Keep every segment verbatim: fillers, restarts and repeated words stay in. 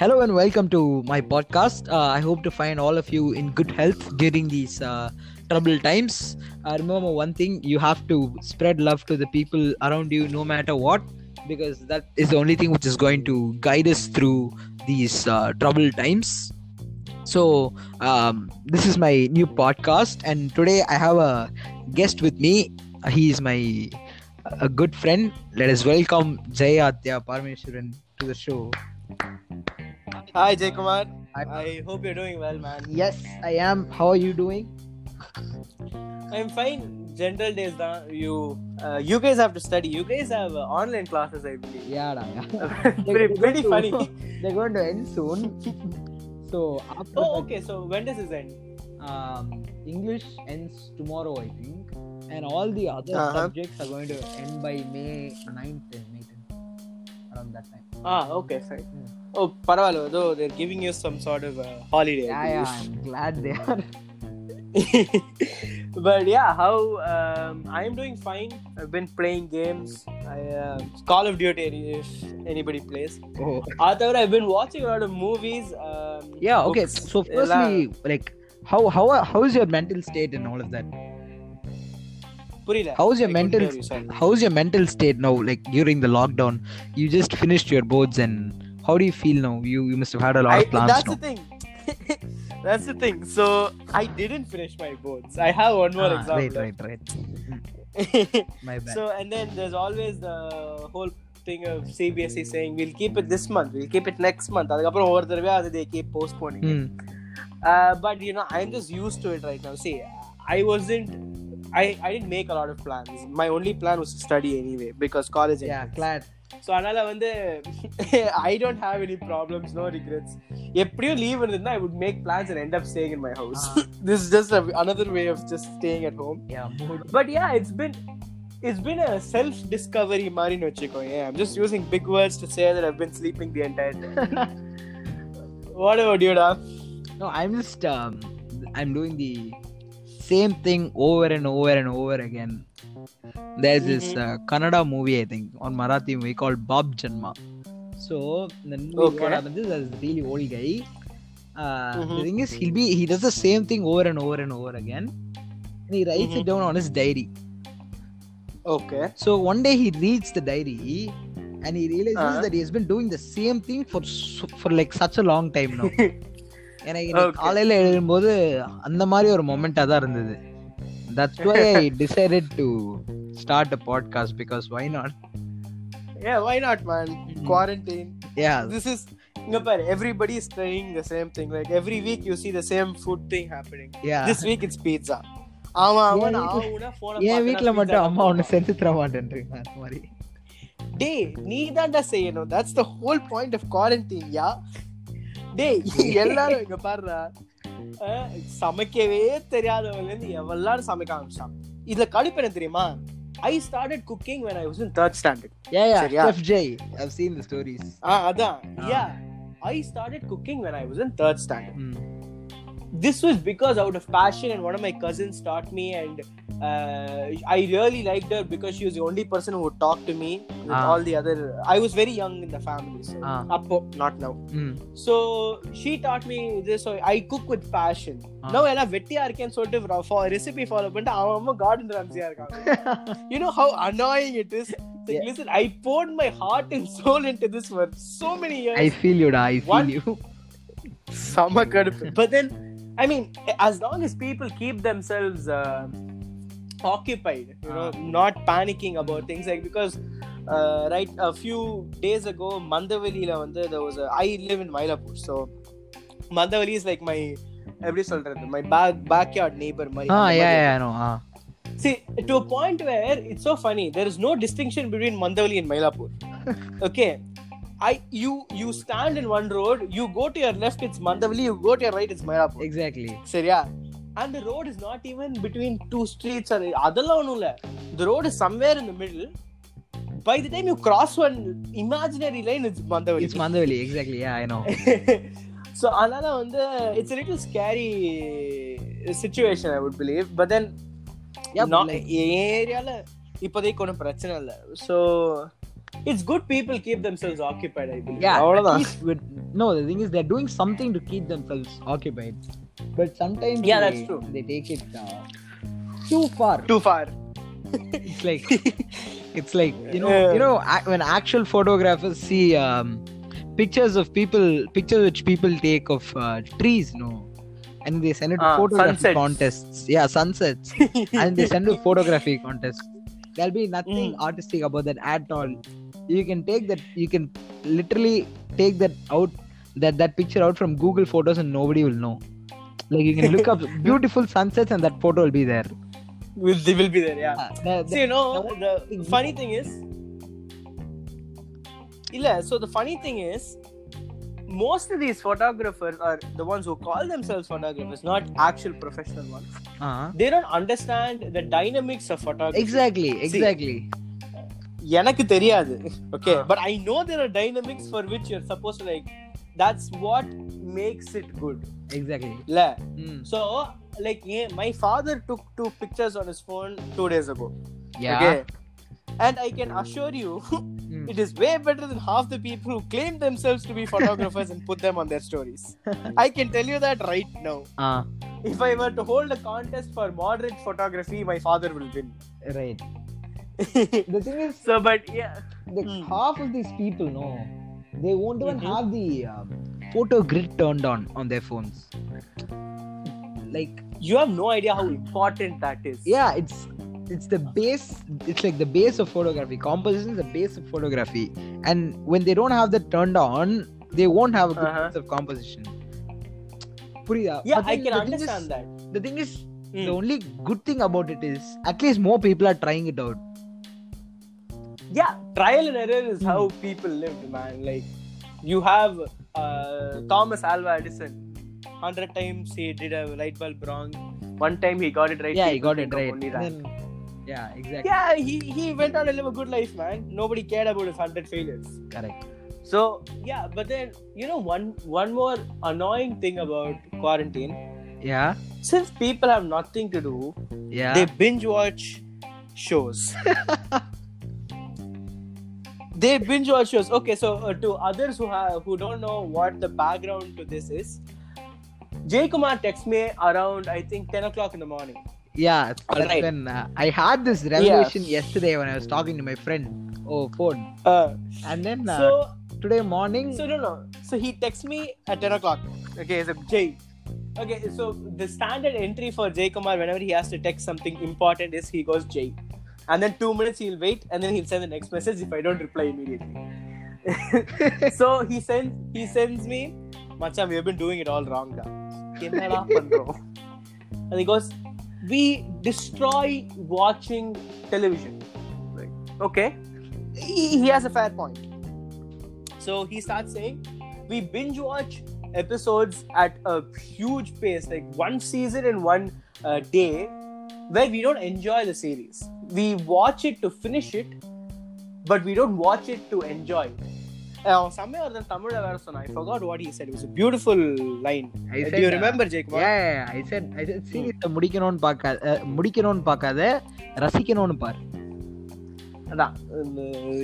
Hello and welcome to my podcast. Uh, I hope to find all of you in good health during these uh, troubled times. Uh, remember one thing, you have to spread love to the people around you no matter what, because that is the only thing which is going to guide us through these uh, troubled times. So, um, this is my new podcast and today I have a guest with me. He is my a good friend. Let us welcome Jay Parmeshwaran to the show. Hi Jay Kumar, I hope you're doing well, man. Yes, I am. How are you doing? I'm fine. General days, da. You uh, you guys have to study. You guys have uh, online classes, I believe. Yeah, da, yeah. pretty pretty funny. To, they're going to end soon. So. After oh, okay. So when does this end? Um, English ends tomorrow, I think, and all the other uh-huh. subjects are going to end by May ninth and May tenth, around that time. Ah, okay, fine. Hmm. Oh, paravalo, though they're giving you some sort of a holiday. Yeah, yeah, I'm glad they are. But yeah, how um, I'm doing fine. I've been playing games. I uh, Call of Duty, if anybody plays. Oh. After I've been watching a lot of movies. Um, yeah, okay. Books. So firstly, like, how how how is your mental state and all of that? How's your I mental you, how's your mental state now, like during the lockdown? You just finished your boards and how do you feel now? You you must have had a lot I, of plans. That's now. the thing. That's the thing. So I didn't finish my boards. I have one more ah, example. Right, right, right. My bad. So and then there's always the whole thing of C B S E saying we'll keep it this month, we'll keep it next month. They keep postponing it. Uh, but you know, I'm just used to it right now. See, I wasn't. I, I didn't make a lot of plans. My only plan was to study anyway because college yeah ended. Glad so anala vande I don't have any problems, no regrets. Epdiyo leave irundha I would make plans and end up staying in my house. ah. This is just a, another way of just staying at home. Yeah, but yeah, it's been it's been a self discovery mari nochiko. Yeah, I'm just using big words to say that I've been sleeping the entire time. What about you, da? No, I'm just um, I'm doing the same thing over and over and over again. There's mm-hmm. this uh, Kannada movie, I think, on Marathi movie called Bab Janma. So the movie okay. what happens is there's a really old guy. Uh, mm-hmm. The thing is, he'll be he does the same thing over and over and over again. And he writes mm-hmm. it down on his diary. Okay. So one day he reads the diary and he realizes uh-huh. that he has been doing the same thing for for like such a long time now. எனக்கு காலையில் எழுதும்போது அந்த மாதிரி ஒரு மொமெண்ட்டாக தான் இருந்தது. That's why I decided to start a podcast because why not? Yeah, why not, man? Quarantine. Yeah. This is, you know, everybody is trying the same thing. Like every week you see the same food thing happening. Yeah. This week it's pizza. ஆமா ஆமா நான் கூட ஃபோனை பார்த்து என் வீட்ல மட்டும் அம்மா ஒன்னு செஞ்சு தர மாட்டேன்றீங்க அந்த மாதிரி. டேய் நீ தான்டா செய்யணும். That's the whole point of quarantine, yeah. டேய் எல்லாரும் இங்க பாருடா, சமைக்கவே தெரியாதவங்க இருந்து எல்லாரும் சமைக்க ஆரம்பிச்சான். இதுல கடுப்பு என்ன தெரியுமா? I started cooking when I was in third standard. Yeah, yeah. Sorry, F J. I've seen the stories. Ah, அதான். Yeah. I started cooking when I was in third standard. Mm. This was because out of passion and one of my cousins taught me and uh, I really liked her because she was the only person who would talk to me with ah. all the other. I was very young in the family, so ah. up, not now. Mm. So she taught me this, so I cook with passion. ah. Now ella vettiya iruken soltu for recipe follow பண்ணிட்டு அவன் அம்மா garden ramsey ஆ இருக்காங்க. You know how annoying it is. So yeah. Listen, I poured my heart and soul into this for so many years. I feel you, da. I feel one, you sama kadupu. But then I mean, as long as people keep themselves uh, occupied, you know, not panicking about things, like because uh, right a few days ago Mandavalila vanda there was a, I live in Mylapore, so Mandavali is like my every solradhu my back, backyard neighbor mari. Ah yeah yeah I know. Ah see, to a point where it's so funny, there is no distinction between Mandavali and Mylapore. Okay. I you you stand in one road, you go to your left it's Mandavali, you go to your right it's Mylapore. Exactly. Seriya. And the road is not even between two streets or adala onnu illa. The road is somewhere in the middle. By the time you cross one imaginary lane it's Mandavali. It's Mandavali, exactly. Yeah, I know. So another one, it's a little scary situation I would believe, but then yeah, not like area la இப்போதைக்கு ஒன்றும் பிரச்சனை இல்லை. So it's good people keep themselves occupied, I believe. Yeah, at least with, no, the thing is they're doing something to keep themselves occupied, but sometimes yeah, they, that's true. They take it uh, too far. Too far. It's like it's like you know yeah. you know when actual photographers see um, pictures of people, pictures which people take of uh, trees, you know, and they send it to uh, photography sunsets. contests. Yeah, sunsets, and they send it to photography contests. There'll be nothing mm. artistic about that at all. You can take that, you can literally take that out, that that picture out from Google Photos and nobody will know. Like you can look up beautiful sunsets and that photo will be there. Will they will be there, yeah. yeah the, so you know the, the, the funny thing is, illa. So the funny thing is, most of these photographers are the ones who call themselves photographers, not actual professional ones. Uh-huh. They don't understand the dynamics of photography. Exactly, exactly. See, எனக்கு தெரியாது, okay, but I know there are dynamics for which you're supposed to, like, that's what makes it good. Exactly. La. Mm. So like my father took two pictures on his phone two days ago. Yeah. Okay. And I can assure you mm. it is way better than half the people who claim themselves to be photographers and put them on their stories. I can tell you that right now. Ah. Uh. If I were to hold a contest for moderate photography, my father will win. Right. The thing is, so but yeah, the mm. half of these people, no, they won't even mm-hmm. have the uh, photo grid turned on on their phones. Like you have no idea how important that is. Yeah, it's it's the base. It's like the base of photography. Composition is the base of photography, and when they don't have that turned on, they won't have a good uh-huh. sense of composition. Puriya. Yeah, I can understand is, that. The thing is, mm. the only good thing about it is at least more people are trying it out. Yeah, trial and error is how people lived, man. Like, you have uh, Thomas Alva Edison. Hundred times he did a light bulb wrong. One time he got it right. Yeah, he got it right. Then, yeah, exactly. Yeah, he, he went on to live a good life, man. Nobody cared about his hundred failures. Correct. So, yeah, but then, you know, one one more annoying thing about quarantine. Yeah. Since people have nothing to do, yeah, they binge watch shows. They binge watch shows. Okay, so uh, to others who have, who don't know what the background to this is, Jay Kumar texted me around, I think, ten o'clock in the morning. Yeah, right. When, uh, I had this revelation yeah. yesterday when I was talking to my friend over phone. Uh, and then uh, so, today morning... So, no, no. So, he texted me at ten o'clock. Okay, so Jay. Okay, so the standard entry for Jay Kumar whenever he has to text something important is he goes Jay. And then two minutes he'll wait and then he'll send the next message if I don't reply immediately. So he sends he sends me, Macham, we have been doing it all wrong da. And he goes, we destroy watching television. Right. Okay. He, he has a fair point. So he starts saying, we binge watch episodes at a huge pace, like one season in one uh, day, where we don't enjoy the series. We watch it to finish it, but we don't watch it to enjoy it. Uh, I forgot what he said. It was a beautiful line. I said, do you remember, Jay Kumar? Yeah, yeah, I said, I said, see, it's a முடிக்கணும்னு பார்க்காத முடிக்கணும்னு பார்க்காத ரசிக்கணும்னு பார்.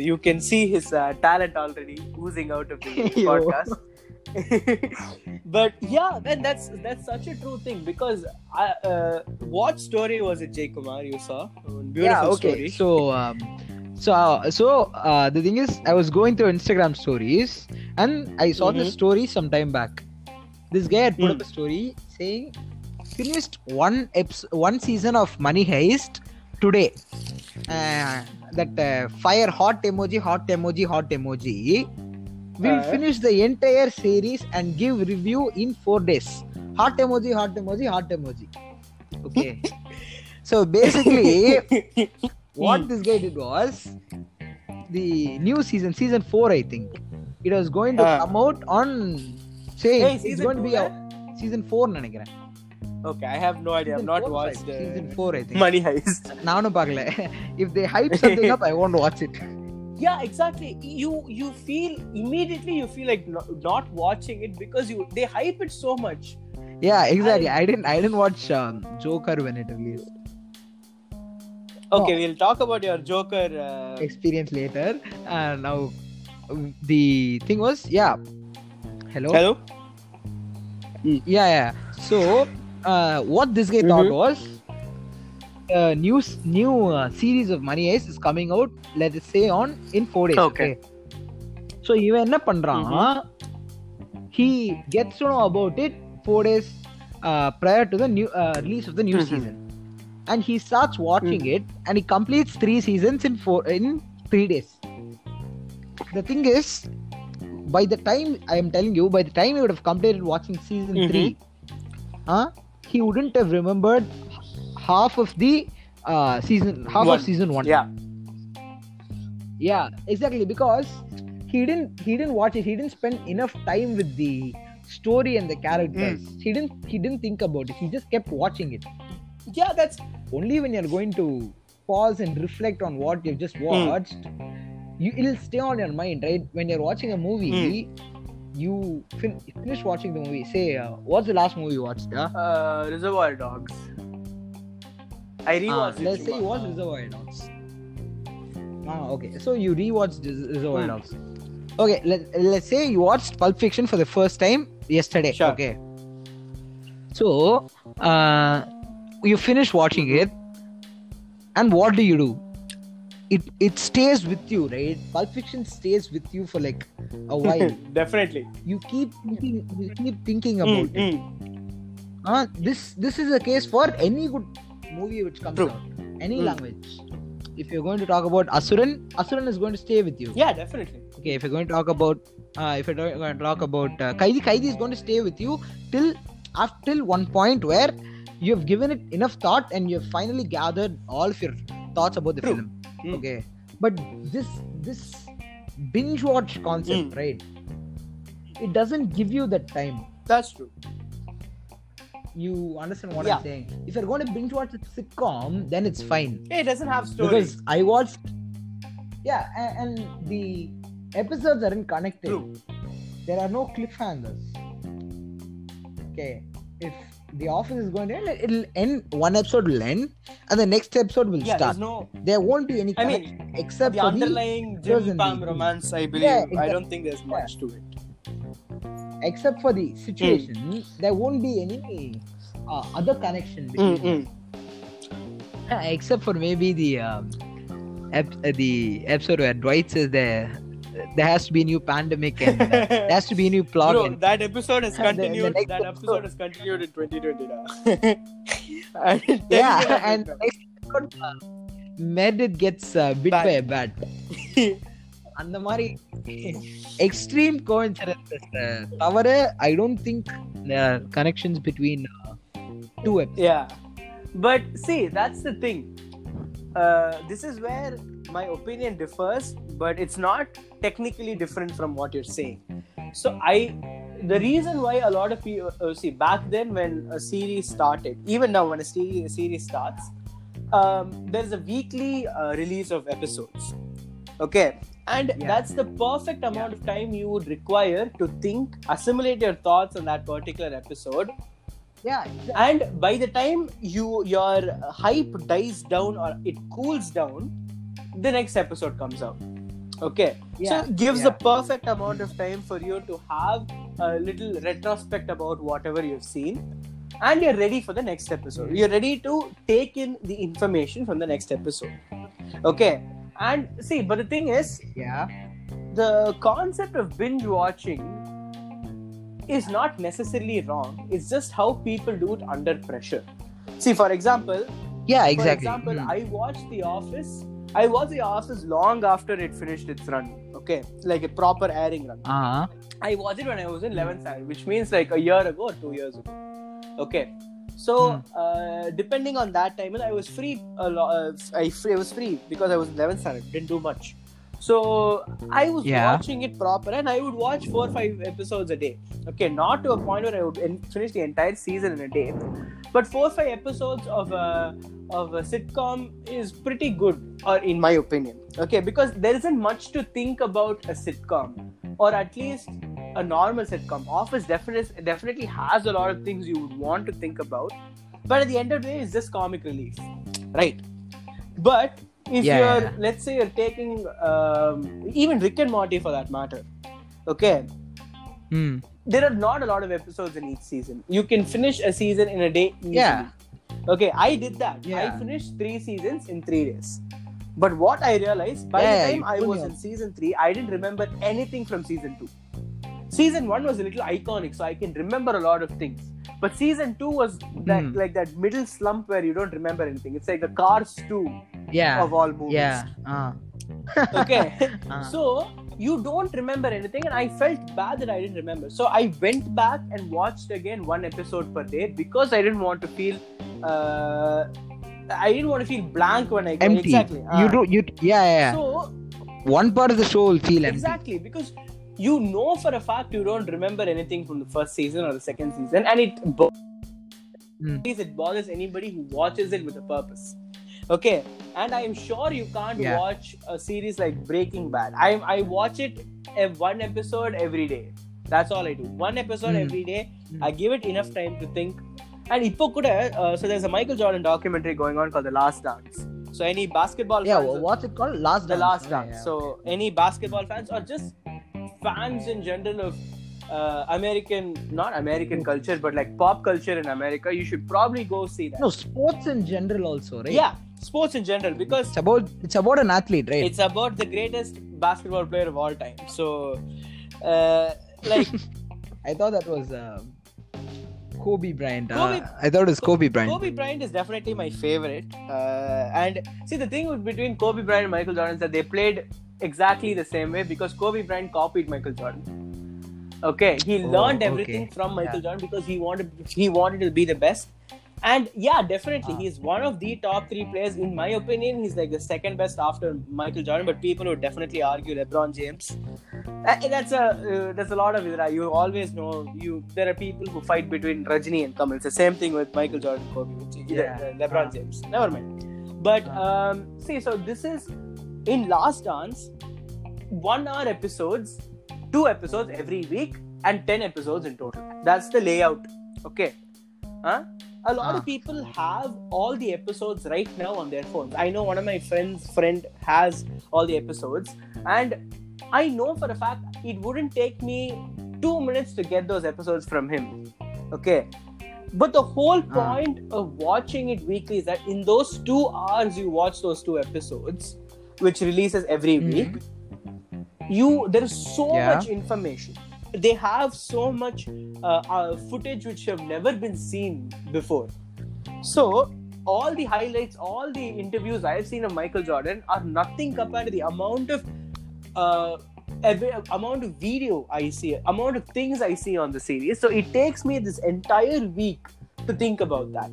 You can see his uh, talent already oozing out of the podcast. But yeah, man, that's that's such a true thing because I, uh, what story was it, Jay Kumar? You saw beautiful yeah, okay. story. So, um, so, uh, so uh, the thing is, I was going through Instagram stories and I saw mm-hmm. this story some time back. This guy had put mm. up a story saying finished one episode, one season of Money Heist today. Uh, that uh, fire hot emoji, hot emoji, hot emoji. We'll uh, finish the entire series and give review in four days. Heart emoji, heart emoji, heart emoji. Okay. So basically, what this guy did was the new season, season four, I think. It was going to uh, come out on saying hey, it's going to be out season four, Nanakira. Okay, I have no idea. I've not watched uh, season four, I think. Money Heist. Nanu pakala. If they hype something up, I won't watch it. Yeah, exactly. You you feel immediately you feel like no, not watching it because you they hype it so much. Yeah, exactly. I, I didn't I didn't watch um, Joker when it released. Okay, we'll talk about your Joker uh... experience later. Uh, now, the thing was, yeah. Hello? Hello? Mm. Yeah, yeah. So, uh, what this guy mm-hmm. thought was, uh, new, new uh, series of Money Heist is coming out, let's say, on in four days. Okay. So, he what mm-hmm. he gets to know about it four days uh, prior to the new uh, release of the new mm-hmm. season. And he starts watching mm. it, and he completes three seasons in four in three days. The thing is, by the time I am telling you, by the time he would have completed watching season mm-hmm. three, huh, he wouldn't have remembered half of the uh, season, half one. of season one. Yeah, yeah, exactly. Because he didn't, he didn't watch it. He didn't spend enough time with the story and the characters. Mm. He didn't, he didn't think about it. He just kept watching it. Yeah, that's only when you're going to pause and reflect on what you've just watched, mm. you, it'll stay on your mind, right? When you're watching a movie, mm. you fin- finish watching the movie. Say, uh, what's the last movie you watched? Yeah? Uh, Reservoir Dogs. I rewatched uh, Let's it say you watched Reservoir Dogs. Ah, okay. So you rewatched Reservoir mm. Dogs. Okay, let, let's say you watched Pulp Fiction for the first time yesterday. Sure. Okay. So, uh... you finish watching it, and what do you do? It it stays with you, right? Pulp Fiction stays with you for like a while. Definitely. You keep thinking, you keep thinking about mm, it. Mm. Uh, this this is the case for any good movie which comes True. out, any mm. language. If you're going to talk about Asuran, Asuran is going to stay with you. Yeah, definitely. Okay, if you're going to talk about, uh, if you're going to talk about uh, Kathi, Kathi is going to stay with you till up till one point where you have given it enough thought and you have finally gathered all of your thoughts about the True. film. Mm. Okay. But this this binge watch concept, mm. right? It doesn't give you that time. That's true. You understand what yeah. I'm saying? If you're going to binge watch a sitcom, then it's fine. It doesn't have story. Because I watched... Yeah, and, and the episodes aren't connected. True. There are no cliffhangers. Okay. If... The Office is going to end, it'll end, one episode will end, and the next episode will yeah, start. No, there won't be any I mean, except the for underlying the Jim Palm romance, I believe. Yeah, exactly. I don't think there's much yeah. to it. Except for the situation, mm. there won't be any uh, other connection between mm-hmm. them. Yeah, except for maybe the, um, ep- uh, the episode where Dwight says there, there has to be a new pandemic and uh, there has to be a new plot. Bro, and that episode has continued. The, the that episode has continued in twenty twenty now. I mean, yeah, and next episode, uh, Meredith gets uh, bit bat. by a bat. And the mari extreme coincidences. However, I don't think there are connections between uh, two episodes. Yeah, but see, that's the thing. Uh, this is where my opinion differs, but it's not technically different from what you're saying. So I, the reason why a lot of people uh, see back then when a series started, even now when a series, a series starts, um, there's a weekly uh, release of episodes. Okay, and yeah. that's the perfect amount yeah. of time you would require to think, assimilate your thoughts on that particular episode. Yeah, exactly. And by the time you your hype dies down or it cools down, the next episode comes out. Okay, yeah, so it gives yeah. the perfect amount of time for you to have a little retrospect about whatever you've seen, and you're ready for the next episode. You're ready to take in the information from the next episode. Okay, and see, but the thing is, yeah, the concept of binge watching is not necessarily wrong. It's just how people do it under pressure. See, for example, yeah, exactly. For example, mm. I watched The Office. I watched The Office long after it finished its run. Okay, like a proper airing run. Uh-huh. I watched it when I was in eleventh standard, which means like a year ago or two years ago. Okay, so mm. uh, depending on that time, I was free. A lo- uh, I, free I was free because I was in eleventh standard. Didn't do much. So I was yeah. watching it proper, and I would watch four or five episodes a day. Okay, not to a point where I would en- finish the entire season in a day, but four or five episodes of a, of a sitcom is pretty good, or in my opinion. Okay, because there isn't much to think about a sitcom, or at least a normal sitcom. Office definitely definitely has a lot of things you would want to think about, but at the end of the day, it's just comic relief, right? But if yeah, you're, yeah. let's say you're taking um, even Rick and Morty for that matter, okay, hmm. there are not a lot of episodes in each season. You can finish a season in a day easily. Yeah. Okay, I did that. Yeah. I finished three seasons in three days. But what I realized, by yeah, the time I was in season three, I didn't remember anything from season two. Season one was a little iconic, so I can remember a lot of things. But season two was that mm. like that middle slump where you don't remember anything. It's like the Cars two yeah. of all movies. Yeah. Uh. Okay. Uh. So you don't remember anything, and I felt bad that I didn't remember. So I went back and watched again one episode per day because I didn't want to feel. Uh, I didn't want to feel blank when I empty. Exactly. Uh. You do. You yeah, yeah yeah. So one part of the show will feel empty. Exactly, because you know for a fact you don't remember anything from the first season or the second season, and it bothers, mm. it bothers anybody who watches it with a purpose. Okay, and I am sure you can't yeah. watch a series like Breaking Bad. I I watch it uh, one episode every day. That's all I do. One episode mm. every day. Mm. I give it enough time to think. And Ipo kuda, uh, so there's a Michael Jordan documentary going on called The Last Dance. So any basketball yeah, fans... Yeah, what's it called? Last Dance. The Last Dance. Oh, yeah, so okay. any basketball fans or just fans in general of uh, American, not American culture, but like pop culture in America, you should probably go see that. No, sports in general also, right? Yeah, sports in general because... It's about, it's about an athlete, right? It's about the greatest basketball player of all time. So, uh, like... I thought that was... Uh... Kobe Bryant. Kobe, uh, I thought it was Kobe, Kobe Bryant. Kobe Bryant is definitely my favorite. Uh, and see, the thing between Kobe Bryant and Michael Jordan is that they played exactly the same way because Kobe Bryant copied Michael Jordan. Okay, he oh, learned everything okay. from Michael yeah. Jordan because he wanted he wanted to be the best. And yeah, definitely, uh, he's one of the top three players. In my opinion, he's like the second best after Michael Jordan. But people would definitely argue LeBron James. That's a uh, that's a lot of it. Right? You always know you. There are people who fight between Rajni and Kamal. It's the same thing with Michael Jordan, Kobe, yeah. LeBron uh, James. Never mind. But um, see, so this is in Last Dance, one-hour episodes, two episodes every week, and ten episodes in total. That's the layout. Okay, huh? A lot ah. of people have all the episodes right now on their phones. I know one of my friends' friend has all the episodes. And I know for a fact it wouldn't take me two minutes to get those episodes from him. Okay. But the whole point ah. of watching it weekly is that in those two hours you watch those two episodes, which releases every mm-hmm. week, you there is so yeah. much information. They have so much uh, uh, footage which have never been seen before. So, all the highlights, all the interviews I have seen of Michael Jordan are nothing compared to the amount of uh, every, amount of video I see, amount of things I see on the series. So, it takes me this entire week to think about that.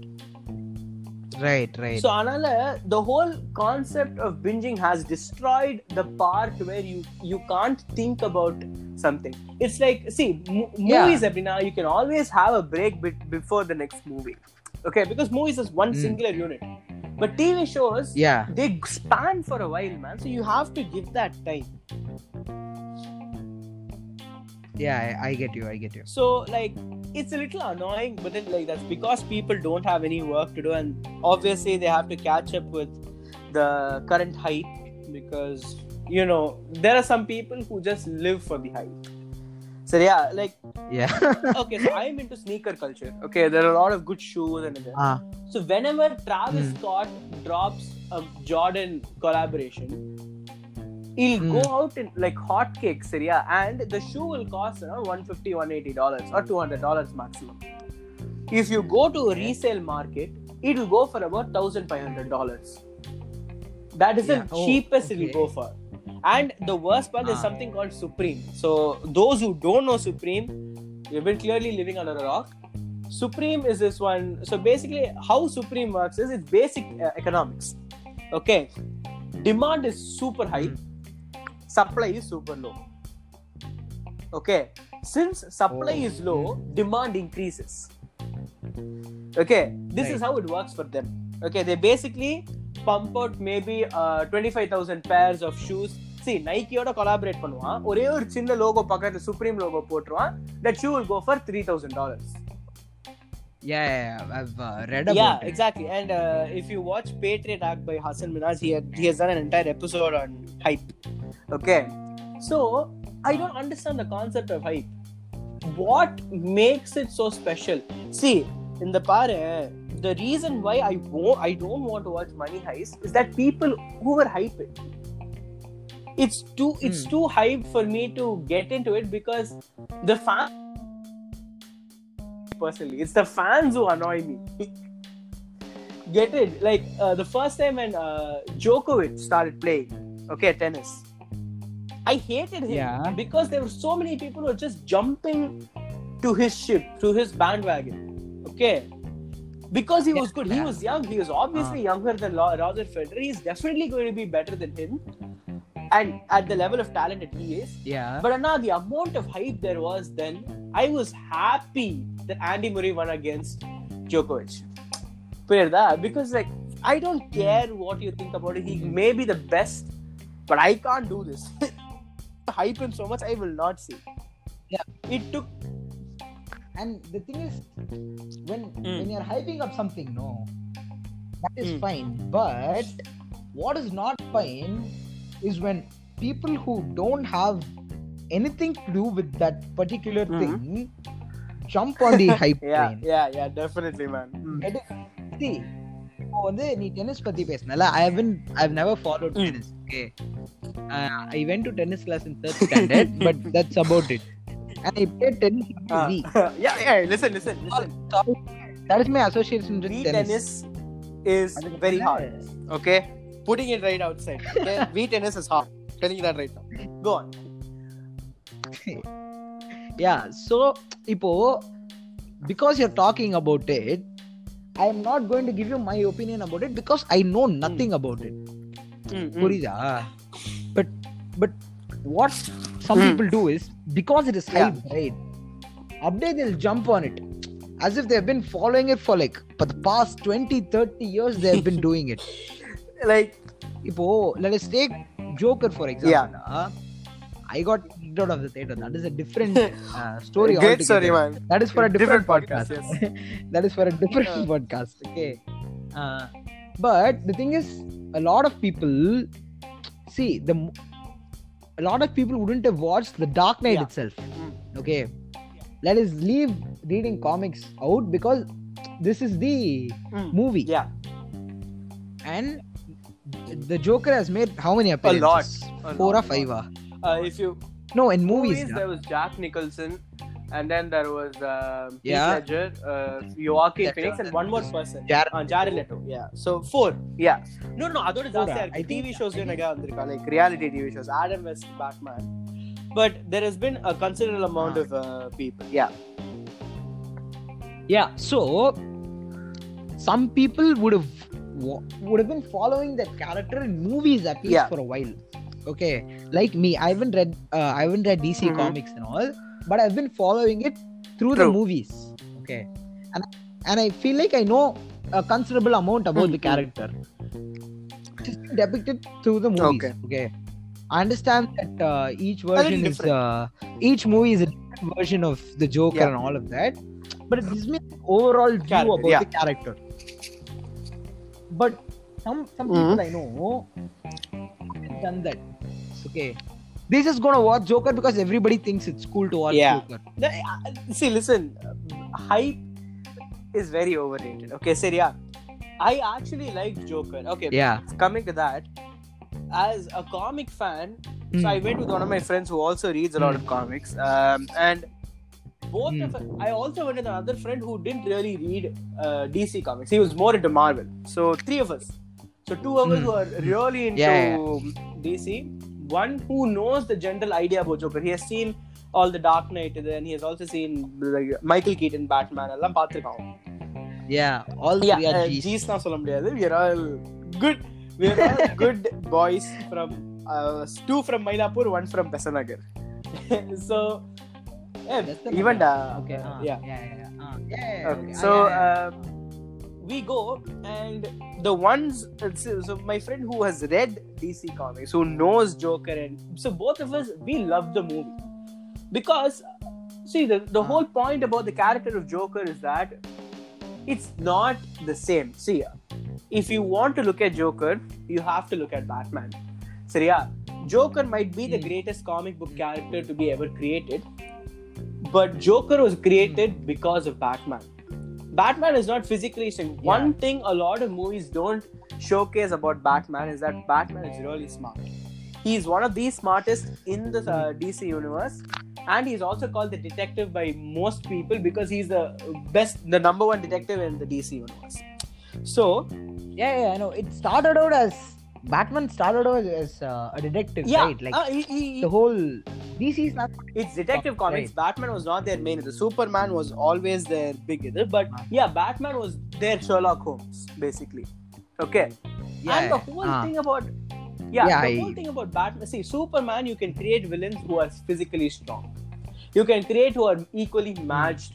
Right, right. So, anala, the whole concept of binging has destroyed the part where you, you can't think about something. It's like, see, m- yeah. movies every now, you can always have a break bit before the next movie. Okay, because movies is one mm. singular unit. But T V shows, yeah. they span for a while, man. So, you have to give that time. Yeah, I, I get you, I get you. So, like... It's a little annoying, but then like that's because people don't have any work to do, and obviously they have to catch up with the current hype because you know there are some people who just live for the hype. So yeah, like yeah. okay, so I'm into sneaker culture. Okay, there are a lot of good shoes and everything. Uh, so whenever Travis mm. Scott drops a Jordan collaboration, he'll mm. go out in like hotcakes, Syria, and the shoe will cost around one hundred fifty dollars, one hundred eighty dollars or two hundred dollars maximum. If you go to a resale market, it'll go for about one thousand five hundred dollars. That is yeah. the oh, cheapest okay. it'll go for. And the worst part is ah. something called Supreme. So those who don't know Supreme, you've been clearly living under a rock. Supreme is this one. So basically how Supreme works is it's basic uh, economics. Okay. Demand is super high. Mm. Supply is super low. Okay. Since supply oh. is low, demand increases. Okay. This right. is how it works for them. Okay. They basically pump out maybe uh, twenty-five thousand pairs of shoes. See, Nike oda collaborate pannuva. Ore or chinna logo pakkathu Supreme logo potruvaan. That shoe will go for three thousand dollars. Yeah, yeah, I've uh, read about yeah, it. Yeah, exactly. And uh, if you watch Patriot Act by Hasan Minhaj, he, had, he has done an entire episode on hype. Okay. So, I don't understand the concept of hype. What makes it so special? See, in the pare, the reason why I, won't, I don't want to watch Money Heist is that people overhype it. It's too, it's hmm. too hype for me to get into it because the fan... personally, it's the fans who annoy me. Get it? Like uh, the first time when uh, Djokovic started playing, okay, tennis, I hated him yeah. because there were so many people who were just jumping to his ship, to his bandwagon, okay, because he was good. He was young. He was obviously uh. younger than Roger Federer. He's definitely going to be better than him. And at the level of talent that he is. Yeah. But now the amount of hype there was then, I was happy that Andy Murray won against Djokovic. Because like, I don't care what you think about it. He may be the best, but I can't do this. Hype him so much, I will not see. Yeah. It took... And the thing is, when, mm. when you're hyping up something, no, that is mm. fine. But what is not fine is when people who don't have anything to do with that particular mm-hmm. thing jump on the hype yeah, train. Yeah, yeah, definitely, man. Mm. See, I haven't, I've never followed mm. tennis. Okay, uh, I went to tennis class in third standard, but that's about it. And I played tennis every uh, week. Yeah, yeah. Listen, listen, listen. So, that is my association with tennis. Tennis is very hard. Okay. Putting it right outside. Okay? V-tennis is hot. Telling you that right now. Go on. Yeah, so, Ipo, because you're talking about it, I am not going to give you my opinion about it because I know nothing mm. about it. Mm-hmm. But, but what some mm. people do is, because it is hype, yeah. right? Update, they'll jump on it. As if they've been following it for like, for the past twenty, thirty years, they've been doing it. Like, Ipo, let us take Joker for example. Yeah. Uh, I got kicked out of the theater. That is a different uh, story. Great story, man. That is for a different, different podcast. podcast yes. That is for a different yeah. podcast. Okay. Uh, but the thing is, a lot of people see the. A lot of people wouldn't have watched The Dark Knight yeah. itself. Okay. Yeah. Let us leave reading comics out because this is the mm. movie. Yeah. And. The Joker has made how many appearances? A lot. A Four lot, or five. Uh, if you no in movies, movies there was Jack Nicholson, and then there was uh, Heath yeah. Ledger, uh, Joaquin Ledger, Phoenix, and one more person. Jared uh, Jared Leto. Yeah. So four. Yeah. No, no. That is also T V shows you naga like reality T V shows. Adam West, Batman. But there has been a considerable amount ah. of uh, people. Yeah. Yeah. So some people would have. would have been following that character in movies at least yeah. for a while. Okay, like me, I haven't read uh, I haven't read D C mm-hmm. comics and all, but I've been following it through True. the movies. Okay, and and I feel like I know a considerable amount about mm-hmm. the character. It's depicted through the movies. Okay, okay. I understand that uh, each version is uh, each movie is a different version of the Joker yeah. and all of that, but it gives me an overall view character, about yeah. the character. But some some people mm-hmm. I know have done that. It's okay. They're just gonna watch Joker because everybody thinks it's cool to watch yeah. Joker. The, uh, see, listen, uh, hype is very overrated. Okay, Seria. I actually like Joker. Okay, yeah. Coming to that, as a comic fan, mm. so I went with one of my friends who also reads a lot of comics, um, and. Both mm. of, I also went with another friend who didn't really read uh, D C comics. He was more into Marvel. So three of us. So two of us mm. who are really into yeah, yeah. D C. One who knows the general idea about Joker. He has seen all the Dark Knight and he has also seen like, Michael Keaton, Batman. Yeah, all the yeah, uh, G's. We are all good. We are all good boys from uh, two from Mylapore, one from Besanagar. So. Yeah, even uh, okay, uh, yeah. Yeah, yeah, yeah. Uh, yeah, okay. Okay. So uh, we go and the ones so my friend who has read D C comics, who knows Joker, and so both of us we love the movie because see the the uh, whole point about the character of Joker is that it's not the same. See, if you want to look at Joker, you have to look at Batman. So yeah, Joker might be the greatest comic book character to be ever created, but Joker was created because of Batman. Batman is not physically strange. One yeah. thing a lot of movies don't showcase about Batman is that Batman is really smart. He is one of the smartest in the uh, D C universe, and he is also called the detective by most people because he's the best, the number one detective in the D C universe. So, yeah, yeah, I know. It started out as Batman started out as uh, a detective, yeah, right? Like uh, he, he, the whole D C is not. It's detective oh, comics. Right. Batman was not their main. The Superman was always their big either, but yeah, Batman was their Sherlock Holmes basically. Okay, yeah, and the whole uh, thing about yeah, yeah the whole I... thing about Batman. See, Superman, you can create villains who are physically strong. You can create who are equally matched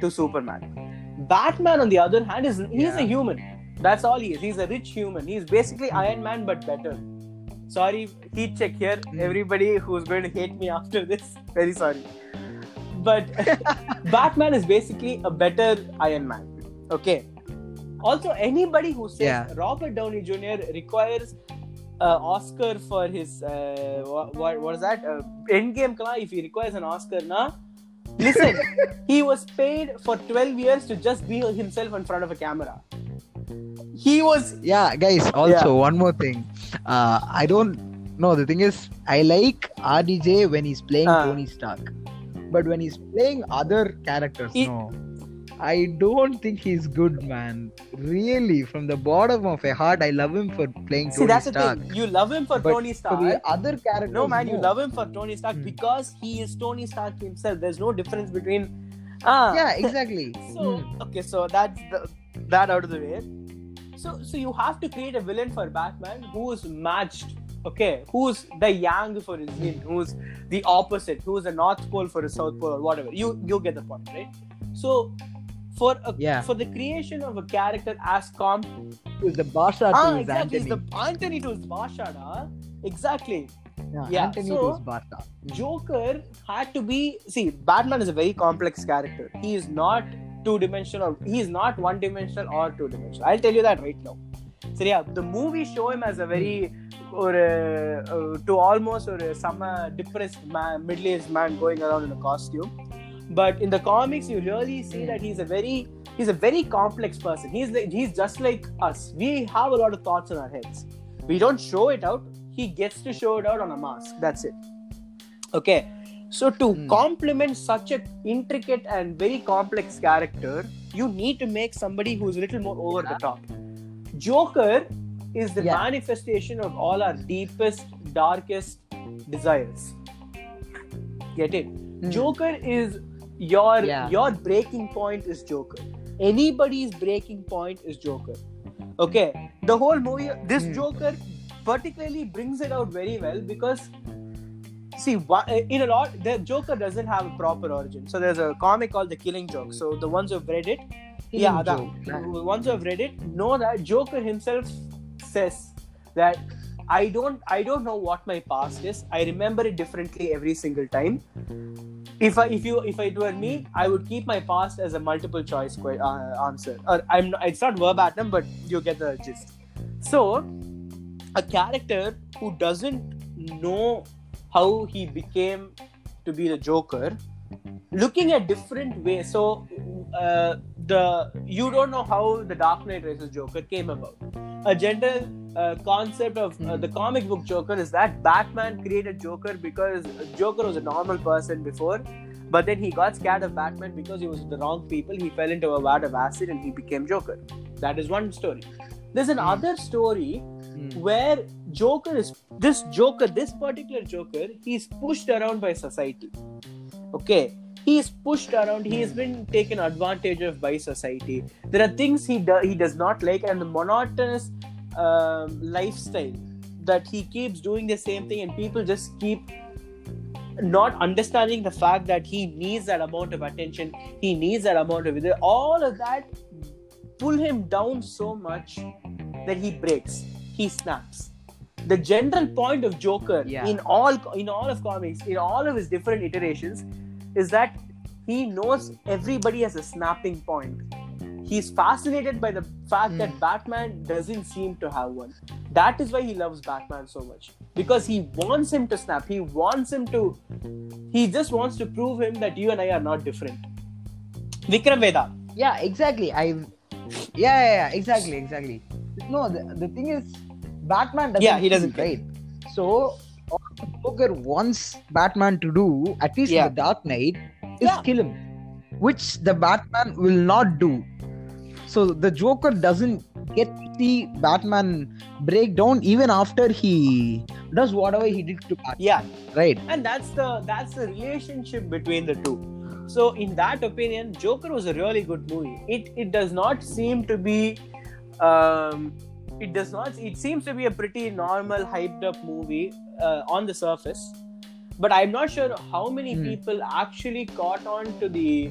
to Superman. Batman, on the other hand, is he's yeah. a human. That's all he is. He's a rich human. He's basically Iron Man, but better. Sorry, heat check here. Everybody who's going to hate me after this, very sorry. But Batman is basically a better Iron Man. Okay. Also, anybody who says yeah. Robert Downey Junior requires an uh, Oscar for his... Uh, what, what is that? Uh, Endgame, if he requires an Oscar, na? Listen, he was paid for twelve years to just be himself in front of a camera. He was... Yeah, guys, also, yeah. one more thing. Uh, I don't... No, the thing is, I like R D J when he's playing uh, Tony Stark. But when he's playing other characters, he, no. I don't think he's good, man. Really, from the bottom of my heart, I love him for playing see, Tony Stark. See, that's the thing. You love him for but Tony Stark. For the other characters, no, man, no. you love him for Tony Stark hmm. because he is Tony Stark himself. There's no difference between... Ah. Yeah, exactly. so, hmm. okay, so that's the, that out of the way. So, so you have to create a villain for Batman who's matched, okay? Who's the yang for his yin, who's the opposite, who's the North Pole for his South Pole, or whatever. You you get the point, right? So, for a, yeah. for the creation of a character as comp, who's the Basha ah, to exactly, Anthony. He's the Anthony to his Basha, da. Exactly. Yeah, yeah. Anthony so, to his Basha. Joker had to be. See, Batman is a very complex character. He is not. Two-dimensional. He is not one-dimensional or two-dimensional. I'll tell you that right now. So yeah, the movie show him as a very or a, uh, to almost or a some uh, depressed man, middle-aged man going around in a costume. But in the comics, you really see that he's a very he's a very complex person. He's like, he's just like us. We have a lot of thoughts in our heads. We don't show it out. He gets to show it out on a mask. That's it. Okay. So to mm. complement such an intricate and very complex character, you need to make somebody who's a little more over yeah. the top. Joker is the yeah. manifestation of all our deepest, darkest desires. Get it? Mm. Joker is your yeah. your breaking point is Joker. Anybody's breaking point is Joker. Okay, the whole movie, this mm. Joker particularly brings it out very well because see, in a lot, the Joker doesn't have a proper origin. So there's a comic called The Killing Joke. So the ones who have read it, Killing yeah, joke, that, the ones who have read it know that Joker himself says that I don't, I don't know what my past is. I remember it differently every single time. If I, if you, if it were me, I would keep my past as a multiple choice que- uh, answer. Or I'm, it's not verbatim, but you get the gist. So, a character who doesn't know how he became to be the Joker, looking at different ways. So, uh, the you don't know how the Dark Knight Rises Joker came about. A general uh, concept of uh, the comic book Joker is that Batman created Joker because Joker was a normal person before, but then he got scared of Batman because he was with the wrong people. He fell into a vat of acid and he became Joker. That is one story. There's another story where Joker is this Joker, this particular Joker, he's pushed around by society. Okay, he is pushed around. He has been taken advantage of by society. There are things he do, he does not like, and the monotonous uh, lifestyle that he keeps doing the same thing, and people just keep not understanding the fact that he needs that amount of attention. He needs that amount of all of that pull him down so much that he breaks. He snaps. The general point of Joker yeah. in all in all of comics, in all of his different iterations, is that he knows everybody has a snapping point. He's fascinated by the fact mm. that Batman doesn't seem to have one. That is why he loves Batman so much. Because he wants him to snap. He wants him to... He just wants to prove him that you and I are not different. Vikram Vedha. Yeah, exactly. I. Yeah, yeah, yeah, exactly, exactly. No, the, the thing is, Batman doesn't... Yeah, he doesn't play. Right. So, all Joker wants Batman to do, at least yeah. in the Dark Knight, is yeah. kill him. Which the Batman will not do. So the Joker doesn't get the Batman breakdown even after he does whatever he did to Batman. Yeah. Right. And that's the that's the relationship between the two. So in that opinion, Joker was a really good movie. It it does not seem to be um, it does not it seems to be a pretty normal, hyped up movie uh, on the surface. But I'm not sure how many mm. people actually caught on to the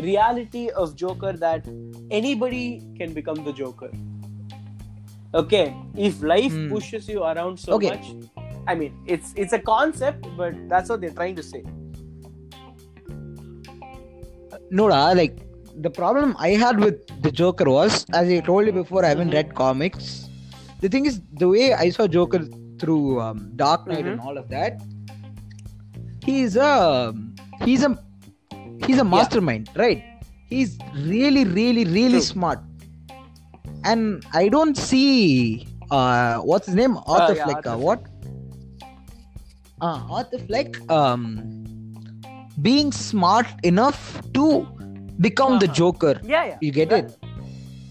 reality of Joker, that anybody can become the Joker. Okay, if life mm. pushes you around so okay. much, I mean, it's it's a concept, but that's what they're trying to say. No, like, the problem I had with the Joker was, as I told you before, I haven't mm-hmm. read comics. The thing is, the way I saw Joker through um, Dark Knight mm-hmm. and all of that, He's a he's a he's a mastermind, yeah. right? He's really, really, really True. smart, and I don't see uh, what's his name, Arthur uh, yeah, Fleck. Arthur. Uh, what? Uh, Arthur Fleck um, being smart enough to become uh-huh. the Joker. Yeah, yeah. You get right. it?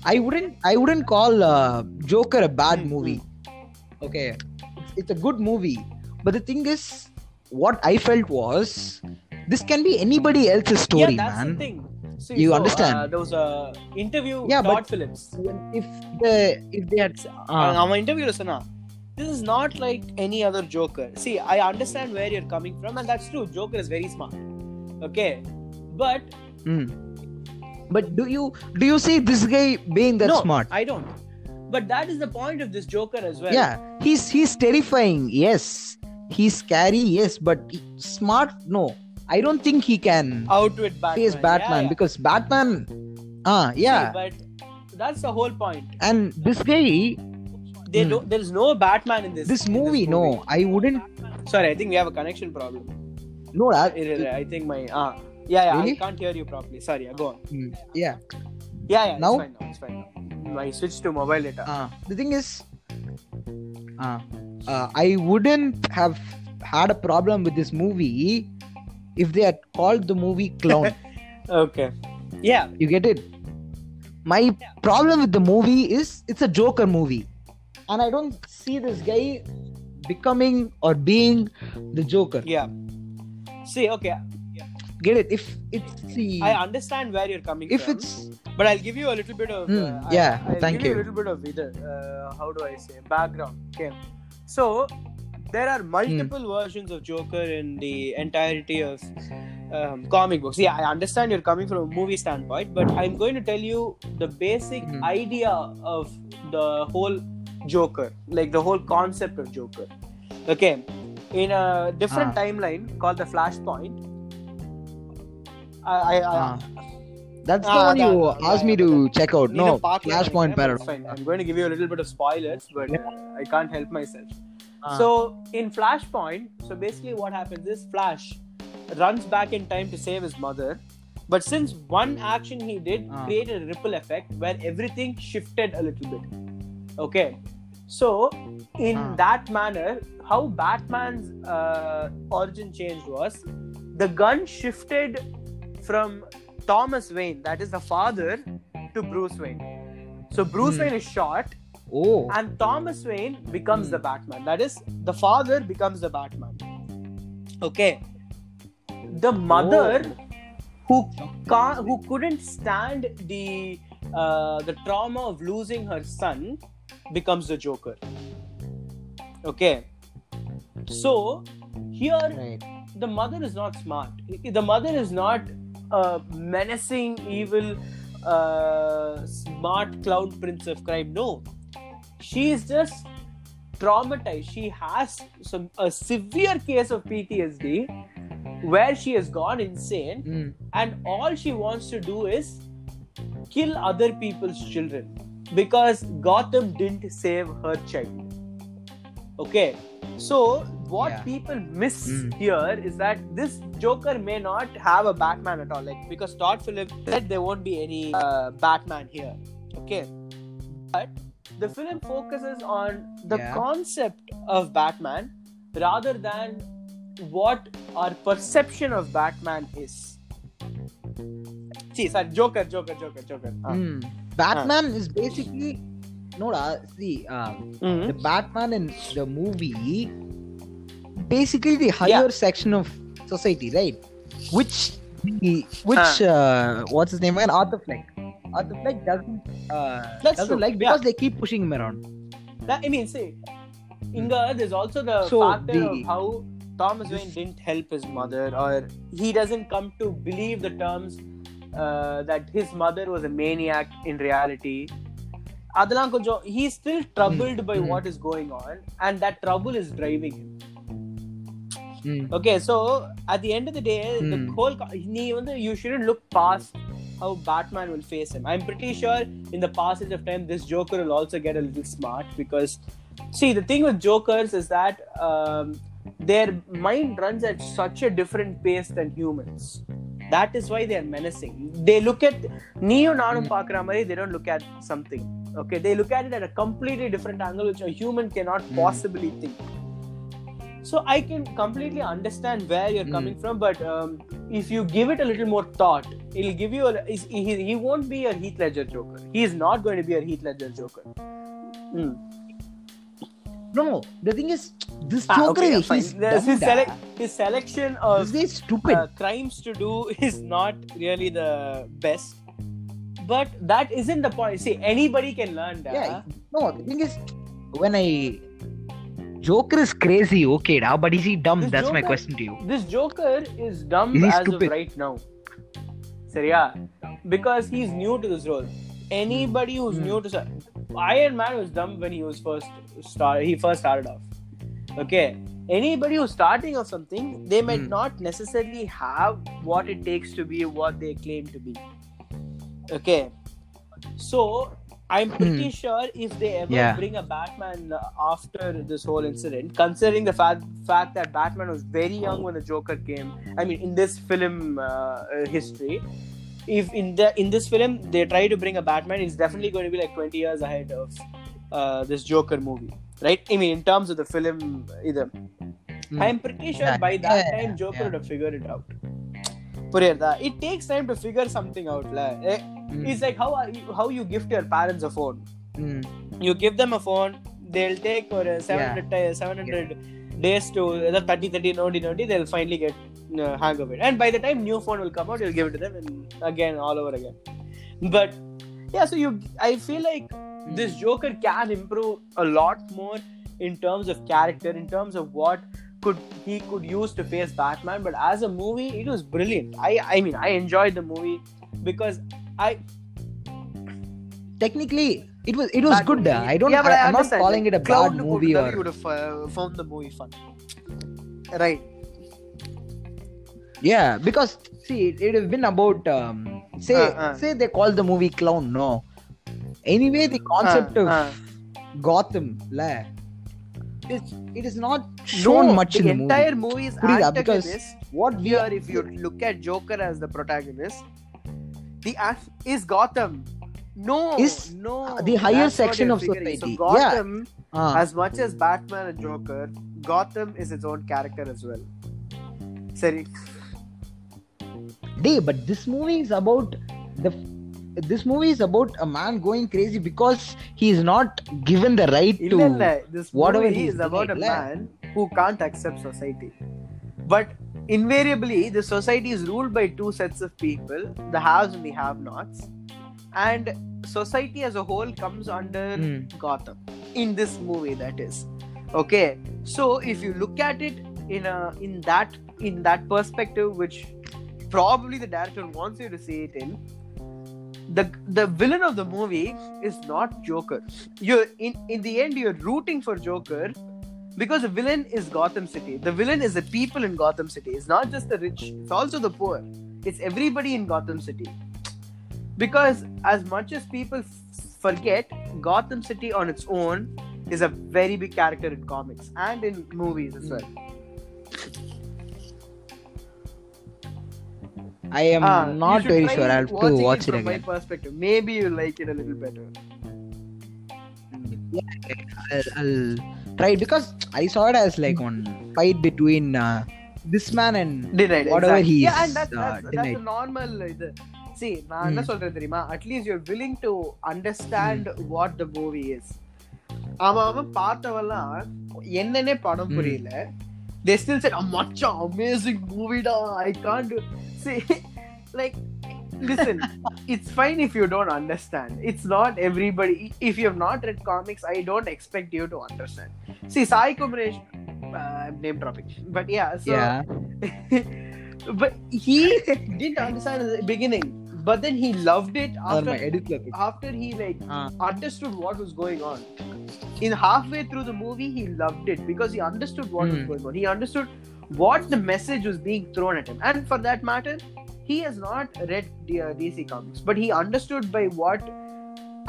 I wouldn't. I wouldn't call uh, Joker a bad mm-hmm. movie. Okay, it's, it's a good movie, but the thing is, what I felt was, this can be anybody else's story, man. Yeah, that's man. the thing. So, you so, understand? Uh, there was an interview with yeah, Todd Phillips. If the if they had, our interview was na. This is not like any other Joker. See, I understand where you're coming from, and that's true. Joker is very smart. Okay, but. Mm. But do you do you see this guy being that no, smart? I don't. But that is the point of this Joker as well. Yeah, he's he's terrifying. Yes. He's scary, yes, but smart, no. I don't think he can outwit Batman. Face Batman yeah, yeah. because Batman, ah, uh, yeah. See, but that's the whole point. And this guy, they hmm. don't. There's no Batman in this. This movie, in this movie. no. I wouldn't. Sorry, I think we have a connection problem. No, I, I think my ah, uh, yeah, yeah. Really? I can't hear you properly. Sorry, yeah, go on. Hmm. Yeah. Yeah, yeah. Now? It's fine now. It's fine now. I switched to mobile data. Ah, uh, the thing is, ah. Uh, Uh, I wouldn't have had a problem with this movie if they had called the movie Clown. Okay. Yeah. You get it? My yeah. problem with the movie is it's a Joker movie. And I don't see this guy becoming or being the Joker. Yeah. See, okay. Yeah. Get it? If it's the... I understand where you're coming if from. If it's... But I'll give you a little bit of... Mm, uh, yeah, I'll, I'll thank you. I'll give you a little bit of either. Uh, how do I say? Background. Okay. So, there are multiple mm. versions of Joker in the entirety of um, comic books. Yeah, I understand you're coming from a movie standpoint, but I'm going to tell you the basic mm. idea of the whole Joker, like the whole concept of Joker. Okay, in a different ah. timeline called the Flashpoint. I, I, I, ah. That's the ah, one that, you that, asked yeah, me to check out. No, Flashpoint Paradox. I'm going to give you a little bit of spoilers, but yeah. I can't help myself. Ah. So, in Flashpoint, so basically what happens is Flash runs back in time to save his mother. But since one action he did ah. created a ripple effect where everything shifted a little bit. Okay. So, in ah. that manner, how Batman's uh, origin changed was, the gun shifted from... Thomas Wayne, that is the father, to Bruce Wayne. So Bruce mm. Wayne is shot, oh. and Thomas Wayne becomes mm. the Batman. That is, the father becomes the Batman. Okay. The mother, oh. who ca- who couldn't stand the uh, the trauma of losing her son, becomes the Joker. Okay. So here, right. the mother is not smart. The mother is not. A menacing, evil, uh, smart clown prince of crime. No, she is just traumatized. She has some a severe case of P T S D where she has gone insane, mm. and all she wants to do is kill other people's children because Gotham didn't save her child. Okay, so what yeah. people miss mm. here is that this Joker may not have a Batman at all, like, because Todd Phillips said there won't be any uh, Batman here. Okay, but the film focuses on the yeah. concept of Batman rather than what our perception of Batman is. See, sorry, Joker, Joker, Joker, Joker. Uh, mm. Batman uh. is basically... No, see, uh, mm-hmm. the Batman in the movie, basically the higher yeah. section of society, right? Which, which, uh. Uh, what's his name again? Arthur Fleck. Arthur Fleck doesn't, uh, doesn't true. like because yeah. they keep pushing him around. That, I mean, see, Inga, there's also the so factor the, of how Thomas Wayne didn't help his mother, or he doesn't come to believe the terms uh, that his mother was a maniac in reality. Adalan Kojo, he's still troubled mm. by mm. what is going on, and that trouble is driving him. Mm. Okay, so at the end of the day, mm. the whole you shouldn't look past how Batman will face him. I'm pretty sure in the passage of time, this Joker will also get a little smart, because see, the thing with Jokers is that um, their mind runs at such a different pace than humans. That is why they are menacing. They look at Neo Nanu Pakramari, they don't look at something. Okay, they look at it at a completely different angle, which a human cannot mm. possibly think. So I can completely understand where you're mm. coming from, but um, if you give it a little more thought, it'll give you a. He, he won't be a Heath Ledger Joker. He is not going to be a Heath Ledger Joker. Mm. No, the thing is, this ah, Joker okay, yeah, is his, selec- his selection of uh, crimes to do is not really the best. But that isn't the point. See, anybody can learn that. Yeah, no, the thing is, when I... Joker is crazy, okay, da, but is he dumb? This That's Joker, my question to you. This Joker is dumb is as stupid? of right now. Seriya. Because he's new to this role. Anybody who's mm. new to... Iron Man was dumb when he was first... Start, he first started off. Okay. Anybody who's starting off something, they might mm. not necessarily have what it takes to be what they claim to be. Okay, so I'm pretty sure if they ever yeah. bring a Batman after this whole incident, considering the fact fact that Batman was very young when the Joker came, I mean in this film uh, history, if in the in this film they try to bring a Batman, it's definitely going to be like twenty years ahead of uh, this Joker movie, right? I mean in terms of the film either. Mm. I'm pretty sure by that time Joker yeah. would have figured it out. It takes time to figure something out. It's like how are you, how you gift your parents a phone. Mm. You give them a phone, they'll take or seven hundred, yeah. seven hundred yeah. days to thirty, thirty, ninety, ninety, they'll finally get uh, hang of it. And by the time new phone will come out, you'll give it to them and again, all over again. But yeah, so you, I feel like this Joker can improve a lot more in terms of character, in terms of what could he could use to face Batman, but as a movie, it was brilliant. I I mean, I enjoyed the movie because I technically it was it was good. Movie. I don't. Yeah, I, I I'm not calling it a bad movie or. You would have uh, found the movie fun, right? Yeah, because see, it would have been about um, say uh, uh. say they called the movie Clown. No, anyway, the concept uh, of uh. Gotham, la. It's, it is not shown no, much in the movie. The entire movie is antagonist. What we here, are, if you look at Joker as the protagonist, the is Gotham. No, is no. The higher That's section of figuring. society. So Gotham, yeah. uh. as much as Batman and Joker, Gotham is its own character as well. Sorry. Day, but this movie is about the. This movie is about a man going crazy because he is not given the right to no, no. This whatever movie he is about a man who can't accept society. But invariably, the society is ruled by two sets of people, the haves and the have-nots. And society as a whole comes under mm. Gotham. In this movie, that is. Okay. So, if you look at it in a in that in that perspective, which probably the director wants you to see it in, The the villain of the movie is not Joker. You're in, in the end, you're rooting for Joker because the villain is Gotham City. The villain is the people in Gotham City. It's not just the rich. It's also the poor. It's everybody in Gotham City. Because as much as people forget, Gotham City on its own is a very big character in comics and in movies as well. I am ah, not very sure. I'll have to watch it, it again. From my perspective, maybe you like it a little better. Yeah, I'll, I'll try it because I saw it as like one fight between uh, this man and denied, whatever exactly. he is. Yeah, and that's, that's, uh, that's a normal. Uh, see, நான் என்ன சொல்றேன் தெரியுமா? At least you're willing to understand mm. what the movie is. அவன் அவன் பார்த்தவெல்லாம் என்னன்னே படம் புரியல. They still said, "Macha, amazing movie da. I can't do." See, like, listen, it's fine if you don't understand. It's not everybody. If you have not read comics, I don't expect you to understand. See, Sai Kumresh, uh, name dropping, but yeah, so, yeah. but he didn't understand at the beginning, but then he loved it after. After he like uh. understood what was going on. In halfway through the movie, he loved it because he understood what mm. was going on. He understood what the message was being thrown at him. And for that matter, he has not read the, uh, D C comics. But he understood by what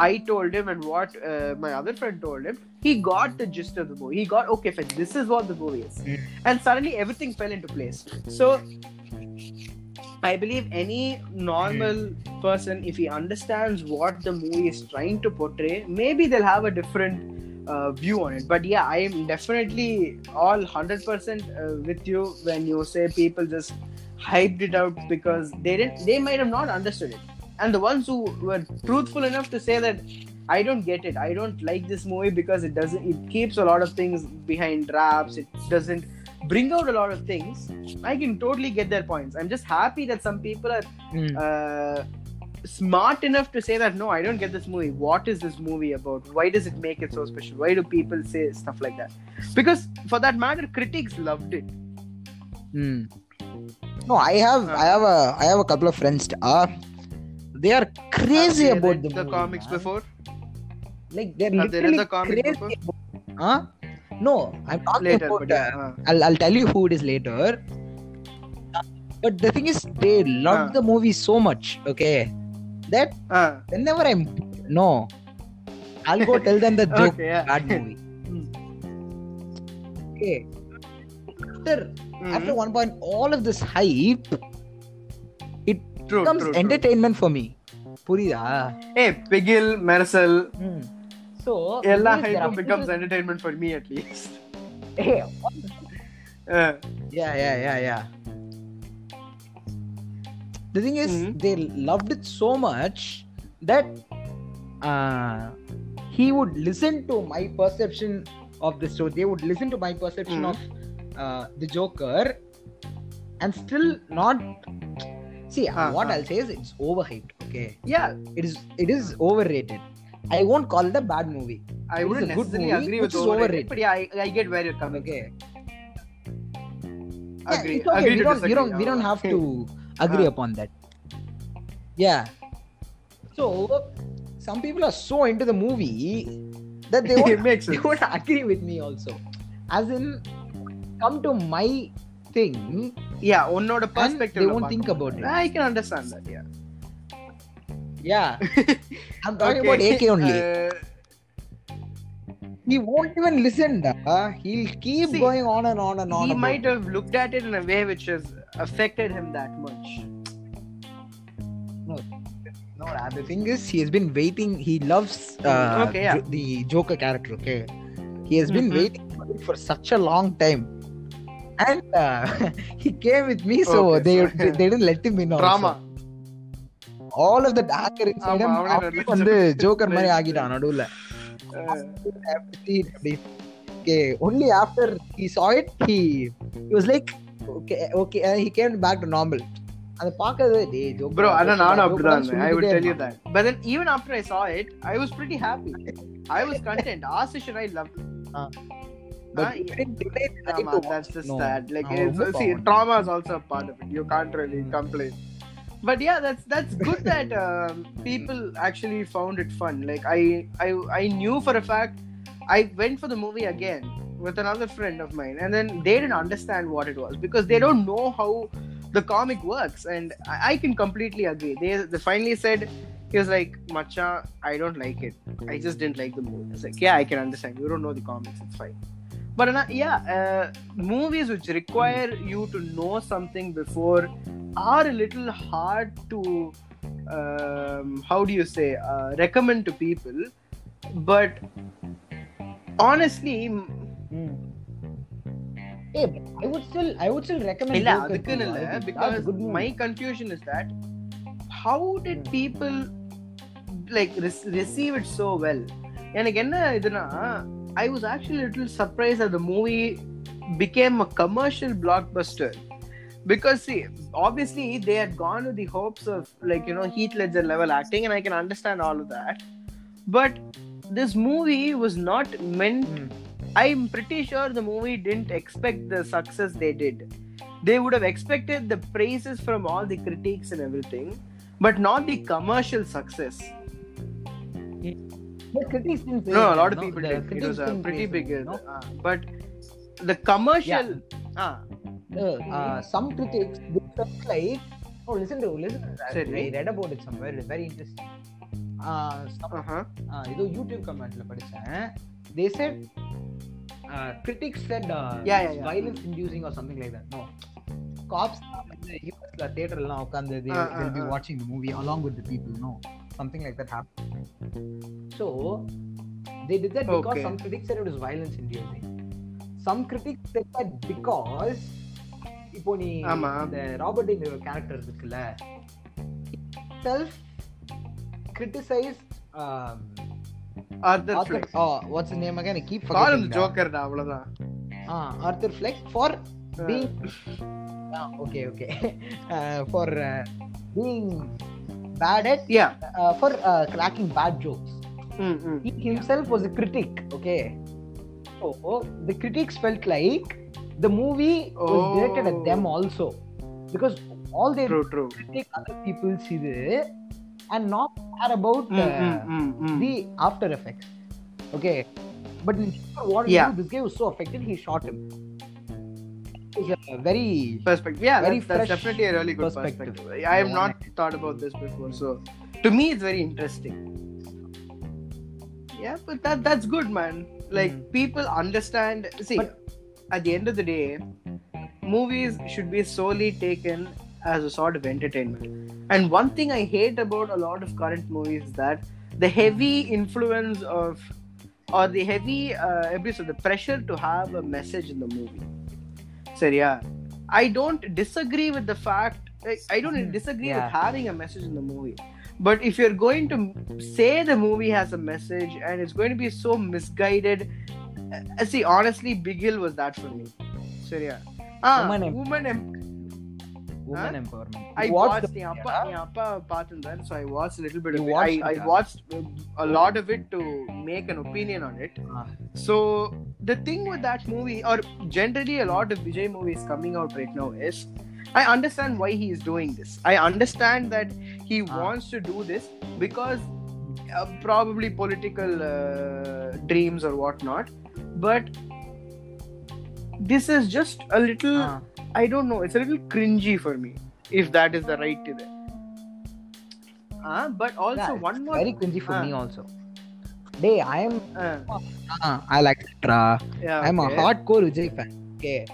I told him and what uh, my other friend told him. He got the gist of the movie. He got, okay, fine, this is what the movie is. Mm. And suddenly everything fell into place. So, I believe any normal mm. person, if he understands what the movie is trying to portray, maybe they'll have a different Uh, view on it. But yeah, I am definitely all one hundred percent uh, with you when you say people just hyped it out because they didn't, they might have not understood it. And the ones who were truthful enough to say that I don't get it, I don't like this movie because it doesn't, it keeps a lot of things behind wraps, it doesn't bring out a lot of things, I can totally get their points. I'm just happy that some people are mm. uh, smart enough to say that no, I don't get this movie. What is this movie about? Why does it make it so special? Why do people say stuff like that? Because for that matter, critics loved it. Hmm. No, I have, uh, I have a, I have a couple of friends. Ah, uh, they are crazy they about the, the movie, comics man. Before. Like they're have literally they the crazy. Huh? No, I'm not later. About, but, uh, uh, I'll, I'll tell you who it is later. But the thing is, they loved uh, the movie so much. Okay. That uh. whenever I'm no I'll go tell them the joke okay, yeah. bad movie okay after mm-hmm. after one point all of this hype it true, becomes true, entertainment true. For me purida hey Bigil Mersal mm. so ella hype becomes is... entertainment for me at least hey uh. yeah yeah yeah yeah The thing is, mm-hmm. they loved it so much that uh, he would listen to my perception of the story. They would listen to my perception mm-hmm. of uh, the Joker and still not... See, uh-huh. what I'll say is it's overhyped, okay? Yeah. It is It is overrated. I won't call it a bad movie. I it wouldn't necessarily movie, agree with overrated, overrated. But yeah, I, I get where you're coming okay. from. Yeah, agree. Okay. Agree we to don't, disagree. We don't, we don't have to... Agree uh, upon that. Yeah. So, some people are so into the movie that they won't, they won't agree with me also. As in, come to my thing. Yeah, one not a perspective. They won't think about it. I can understand that, yeah. Yeah. I'm talking okay. about A K only. Uh, He won't even listen. Uh, he'll keep See, going on and on and on. He might have looked at it in a way which has affected him that much. No, no. The thing is, he has been waiting. He loves uh, okay, yeah. the Joker character. Okay, he has been mm-hmm. waiting for it for such a long time, and uh, he came with me, so okay, they, they they didn't let him in. Drama. All of the anger inside him. After when the Joker money agitan adula. Uh, okay, only after he saw it, he he was like, okay, okay, and he came back to normal. And the Pakistan, Joker, bro, I don't know. I would tell you that. But then even after I saw it, I was pretty happy. I was content. Asish and I loved it. Uh, but uh, yeah. delayed, Rama, that's just no. sad. Like, no, no, see, trauma is also a part of it. You can't really complain. But yeah, that's that's good that uh, people actually found it fun. Like I, I, I knew for a fact. I went for the movie again with another friend of mine, and then they didn't understand what it was because they don't know how the comic works. And I, I can completely agree. They, they finally said, He was like, Macha, I don't like it. I just didn't like the movie. I was like, yeah, I can understand. You don't know the comics. It's fine. But uh, yeah, uh, movies which require you to know something before are a little hard to, um, how do you say, uh, recommend to people. But honestly... Mm. Hey, I would still, I would still recommend Joker. Because my confusion is that how did people like re- receive it so well? எனக்கு என்ன இதுனா, I was actually a little surprised that the movie became a commercial blockbuster. Because see, obviously they had gone with the hopes of like, you know, Heath Ledger level acting, and I can understand all of that. But this movie was not meant. Mm. I'm pretty sure the movie didn't expect the success they did. They would have expected the praises from all the critics and everything, but not the commercial success. The critics didn't say no, a lot of no, people did. It was a pretty big, no? uh, but the commercial. Yeah. Uh, uh, uh, some critics felt like, oh, listen to listen. To that. I read about it somewhere. It's very interesting. Uh, some, uh-huh. uh, this YouTube comment la padichen. They said. Uh, critics said uh, yeah, yeah, yeah. violence inducing or something like that. No. Cops in the U S la theater la ukandhe they uh, will uh, be uh. watching the movie along with the people, no. Something like that happened. So they did that because okay. some critics said it was violence inducing. Some critics said that because ipo nee the Robert De Niro character irukla itself criticized um, Arthur, Arthur Fleck. Oh, what's his name again? I keep forgetting. Call him the Joker da, avladha. Ah, Arthur Fleck for uh. being ah, okay, okay. Uh, for uh, being bad at yeah. Uh, for uh, cracking bad jokes. Mm-hmm. He himself was a critic, okay. Oh, oh, the critics felt like the movie oh. was directed at them also, because all they true, true. critic other people see this. And not care about uh, mm, mm, mm, mm. the after effects. Okay. But what yeah. this guy was so affected, he shot him. It's a very perspective. Yeah, very that's, fresh that's definitely a really good perspective. perspective. I have yeah. not thought about this before. So to me, it's very interesting. Yeah, but that that's good, man. Like mm. people understand. See, but, at the end of the day, movies should be solely taken as a sort of entertainment. And one thing I hate about a lot of current movies is that the heavy influence of, or the heavy, uh, episode, the pressure to have a message in the movie. So yeah, I don't disagree with the fact, I don't disagree yeah. with having a message in the movie. But if you're going to say the movie has a message and it's going to be so misguided, uh, see, honestly, Bigil was that for me. So yeah. Ah, woman, woman em- Women huh? empowerment. I watched, watched the Appa part in that, so I watched a little bit you of it. I, I watched a lot of it to make an opinion on it. Ah. So the thing with that movie, or generally a lot of Vijay movies coming out right now is, I understand why he is doing this. I understand that he ah. wants to do this because uh, probably political uh, dreams or whatnot. But this is just a little... Ah. I don't know. It's a little cringy for me, if that is the right to them. Uh, but also yeah, one more. Very cringy for uh, me also. Hey, I am. Uh, uh, I like Tra. Yeah, I am okay. a hardcore Vijay fan. Okay.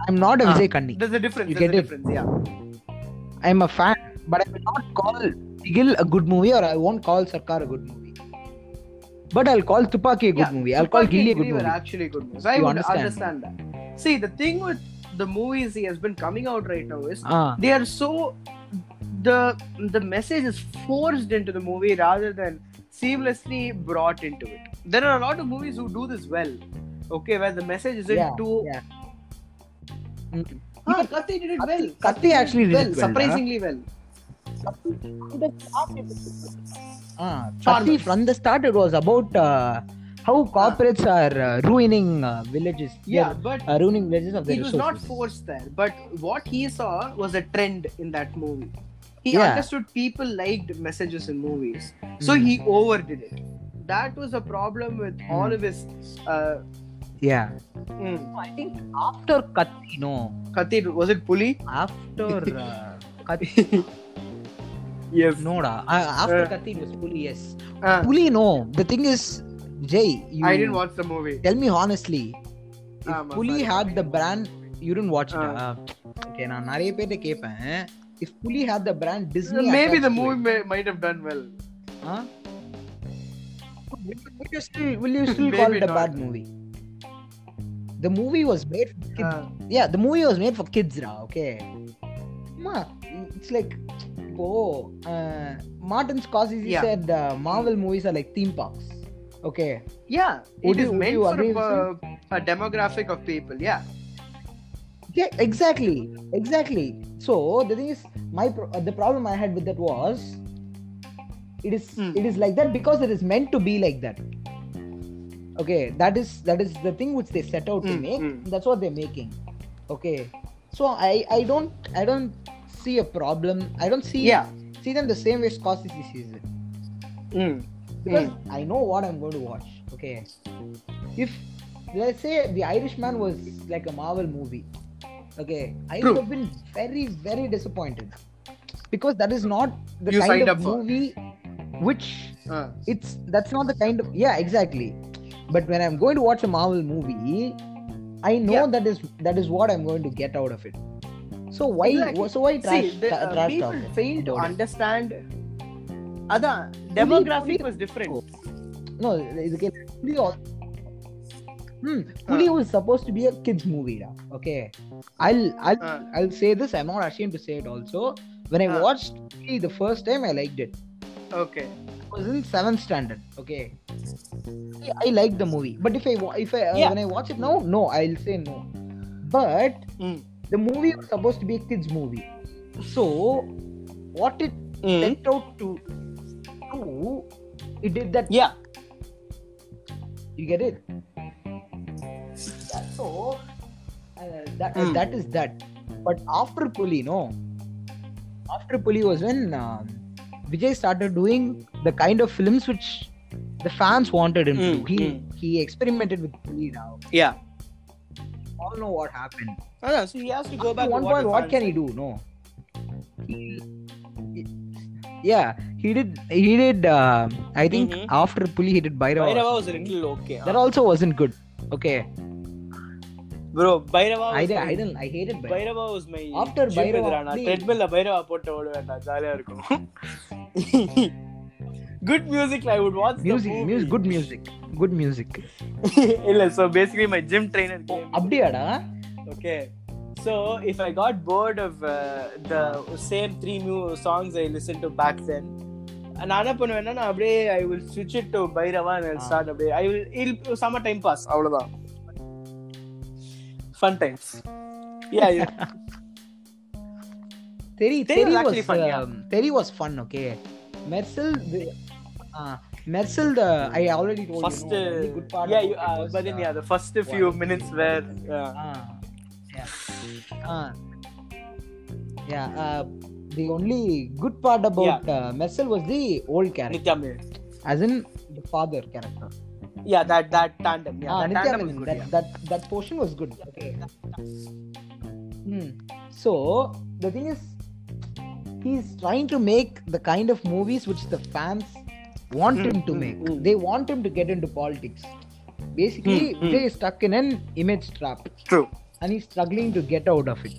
I am not a uh, Vijay Kanni. There's a difference. You there's get a difference. It? Yeah. I am a fan, but I will not call Bigil a good movie, or I won't call Sarkar a good movie. But I'll call Tupaki a good yeah, movie. I'll Tupaki call Gilli a good movie. Actually, good movies. I you would understand, understand that. See, the thing with the movies he has been coming out right now is uh. they are so the the message is forced into the movie rather than seamlessly brought into it. There are a lot of movies who do this well, okay, where the message isn't yeah, too. Yeah. Mm-hmm. Ah, Kathi did it Kathi, well. Kathi, Kathi actually did well, it well, surprisingly huh? well. Ah, Kathi from the start it was about. Uh, How corporates uh, are uh, ruining uh, villages. Yeah, but uh, ruining villages of their he was resources. Not forced there. But what he saw was a trend in that movie. He yeah. understood people liked messages in movies, so mm. he overdid it. That was a problem with mm. all of his. Uh, yeah. Mm. I think after Kathi, no. Kathi was it Puli? After uh, Kathi. Yes. No, da. Uh, after uh, Kathi, it was Puli, yes. Uh, Puli, no. The thing is, Jay, you... I didn't watch the movie. Tell me honestly. If uh, Puli had the brand... You didn't watch uh, it. Uh, okay, நான் நிறைய பேர்ட்ட கேட்பேன். If Puli had the brand Disney... Maybe the movie may, might have done well. Huh? Will you still, will you still call it a bad movie? The movie was made for kids. Uh, yeah, the movie was made for kids, ra. Okay. Ma, it's like... Oh, uh, Martin Scorsese yeah. said uh, Marvel movies are like theme parks. Okay. Yeah, would it you, is meant for a, a demographic of people. Yeah. Yeah, exactly, exactly. So the thing is, my pro- the problem I had with that was, it is mm. it is like that because it is meant to be like that. Okay, that is that is the thing which they set out mm. to make. Mm. That's what they're making. Okay. So I I don't I don't. see a problem. I don't see yeah. see them the same way Scorsese sees it. Mm. Because mm. I know what I'm going to watch. Okay. If, let's say, The Irishman was like a Marvel movie. Okay. I True. would have been very, very disappointed. Because that is not the you kind of movie which uh. it's, that's not the kind of, yeah, exactly. But when I'm going to watch a Marvel movie, I know yeah. that is that is what I'm going to get out of it. So why exactly. so why trash, See, the, uh, trash people talk? fail to understand adha demographic Puli was different. No, okay. Puli all hmm Puli uh. was supposed to be a kids movie da. Okay, I'll I'll uh. I'll say this, I'm not ashamed to say it also. When I uh. watched Puli the first time, I liked it. Okay, I was in seventh standard. Okay, I liked the movie, but if I if I yeah. uh, when I watch it now, no, I'll say no. But mm. the movie was supposed to be a kids movie. So, what it mm. went out to do, it did that. Yeah. You get it? So, uh, that, mm. uh, that is that. But after Puli, no. After Puli was when uh, Vijay started doing the kind of films which the fans wanted him mm. to do. He, mm. he experimented with Puli now. Yeah. All know what happened. Oh, no, so he has to go After back. One to point, what can he do? No. He, he, yeah, he did. He did. Uh, I think mm-hmm. after Puli, he did Bhairava. Bhairava was a little okay. Huh? That also wasn't good. Okay. Bro, Bhairava. I did. I didn't. I hated Bhairava. Bhairava was my. After Bhairava, treadmill la Bhairava போட்டு ஓடுவேன்டா, ஜாலியா இருக்கும். Good music, I would watch music, the movie. Music, good music, good music. Illa, so basically my gym trainer came. Abdiya da? Okay. So if I got bored of uh, the same three new songs I listened to back then, and I panuvena na abbe I will switch it to Bhairava and I'll start abbe. I will it'll summer time pass. Avladha. Fun times. Yeah. yeah. Theri, Theri was, was actually fun. Yeah. Um, Theri was fun. Okay. Mersal. The, Uh, Mersal, the I already told first, you, no, the good part yeah, you, uh, was, but then yeah, the first few one, minutes were yeah, uh, yeah, uh, yeah uh, the only good part about yeah. uh, Mersal was the old character, as in the father character. Yeah, that that tandem. Yeah, ah, that, tandem was good, that, yeah. that that portion was good. Okay. Hmm. So the thing is, he's trying to make the kind of movies which the fans want mm, him to mm, make. Mm. They want him to get into politics. Basically, mm, Vijay mm. is stuck in an image trap. True. And he's struggling to get out of it.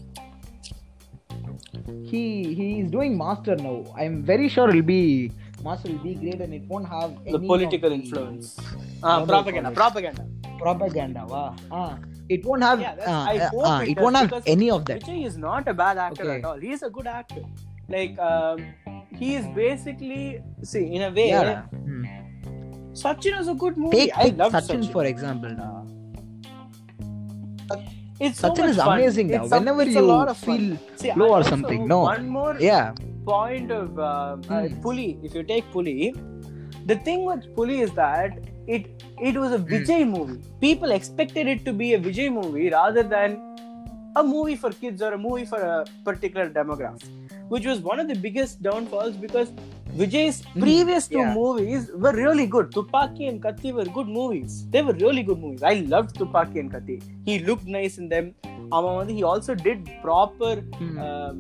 He he is doing Master now. I'm very sure it'll be Master will be great and it won't have any the political influence. Ah, propaganda, propaganda. Propaganda. Wow. Ah, it won't have. Yeah, uh, I hope uh, it, it won't have any of that. Vijay is not a bad actor okay. at all. He is a good actor. Like. Um, He is basically, see, in a way, yeah. hmm. Sachin is a good movie. Take, I love Sachin, Sachin for example. Nah. It's so Sachin is fun. Amazing now. Whenever you feel see, low or something, no. One more yeah. point of uh, hmm. uh, Puli, if you take Puli, the thing with Puli is that it it was a Vijay hmm. movie. People expected it to be a Vijay movie rather than a movie for kids or a movie for a particular demographic. Which was one of the biggest downfalls because Vijay's previous mm, yeah. two movies were really good. Tupaki and Kathi were good movies. They were really good movies. I loved Tupaki and Kathi. He looked nice in them. He also did proper... Mm. Um,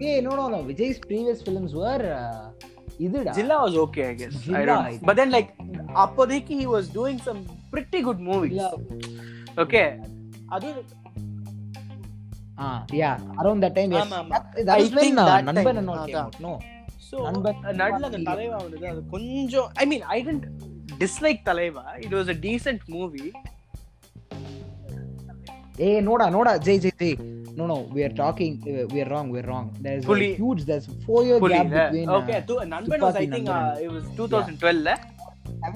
Hey, no, no, no. Vijay's previous films were... Uh, Idida. Jilla was okay, I guess. Jilla, I don't know. I but then, like, Apodiki, he was doing some pretty good movies. Yeah. Okay. Adu... Ah, yeah. Around that time, yes. Um, that, that I is when uh, Nanban and all came out. No. So, Nadla, the Talaiva, it was I mean, I didn't dislike Talaiva. It was a decent movie. Hey, Noda, Noda, Jay, Jay, Jay. No, no, we are talking, uh, we are wrong, we are wrong. There is Puli. a huge, there is a four-year Puli, gap yeah. between... Uh, okay, th- Nanban was, I think, uh, it was twenty twelve, yeah. eh?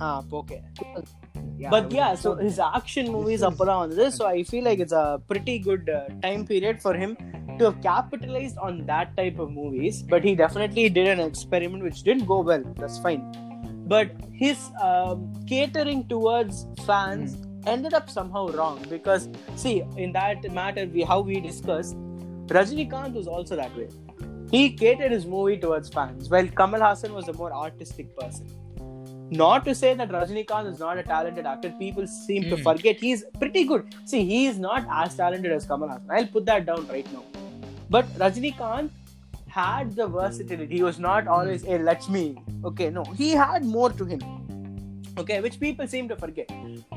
Ah, okay. Yeah, but yeah, so his action movies are around this, so I feel like it's a pretty good uh, time period for him to have capitalized on that type of movies. But he definitely did an experiment which didn't go well, that's fine. But his um, catering towards fans... Mm. ended up somehow wrong because see in that matter we how we discussed Rajinikanth was also that way. He catered his movie towards fans while Kamal Hassan was a more artistic person. Not to say that Rajinikanth is not a talented actor. People seem mm. to forget he is pretty good. See, he is not as talented as Kamal Hassan. I'll put that down right now. But Rajinikanth had the versatility. He was not always a Lakshmi. Okay, no. He had more to him. Okay, which people seem to forget.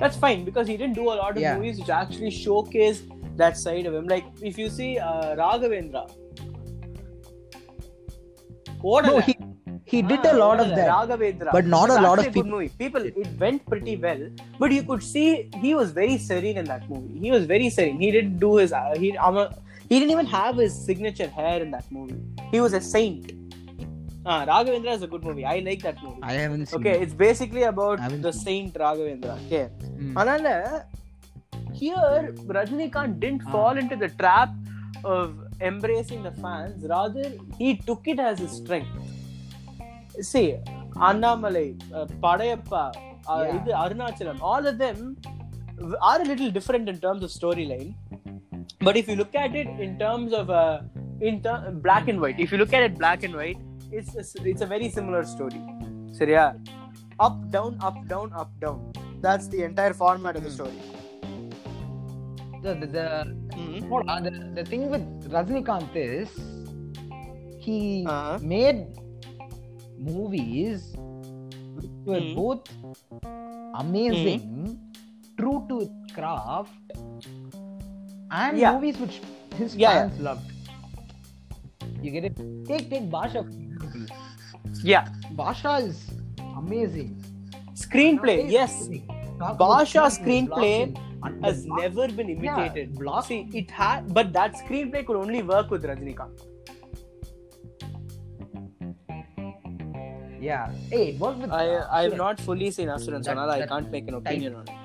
That's fine because he didn't do a lot of yeah. movies which actually showcase that side of him. Like if you see uh, Raghavendra, no, he he ah, did a lot of that. Raghavendra, but not a lot of people. Movie. People, it went pretty well, but you could see he was very serene in that movie. He was very serene. He didn't do his uh, he um, he didn't even have his signature hair in that movie. He was a saint. Ah, Raghavendra is a good movie. I like that movie. I haven't seen Okay, it. It's basically about the saint Raghavendra. Okay. Another, mm. here, Rajinikanth didn't ah. fall into the trap of embracing the fans. Rather, he took it as his strength. See, Annamalai, uh, Padayappa, uh, yeah. Arunachalam, all of them are a little different in terms of storyline. But if you look at it in terms of uh, in ter- black and white, if you look at it black and white, It's a, it's a very similar story. So yeah, up, down, up, down, up, down. That's the entire format of the story. The the the, mm-hmm. uh, the, the thing with Rajinikanth is he uh-huh. made movies which were mm-hmm. both amazing, mm-hmm. true to its craft, and yeah. movies which his yeah. fans loved. You get it? Take take Basha. Yeah, Basha is amazing. Screenplay, yes. Basha screenplay has never been imitated. Yeah. See, it had, but that screenplay could only work with Rajinikanth. Yeah. Hey, it worked with. I Asuran. I have not fully seen Asuran, so now I can't make an opinion type. on it.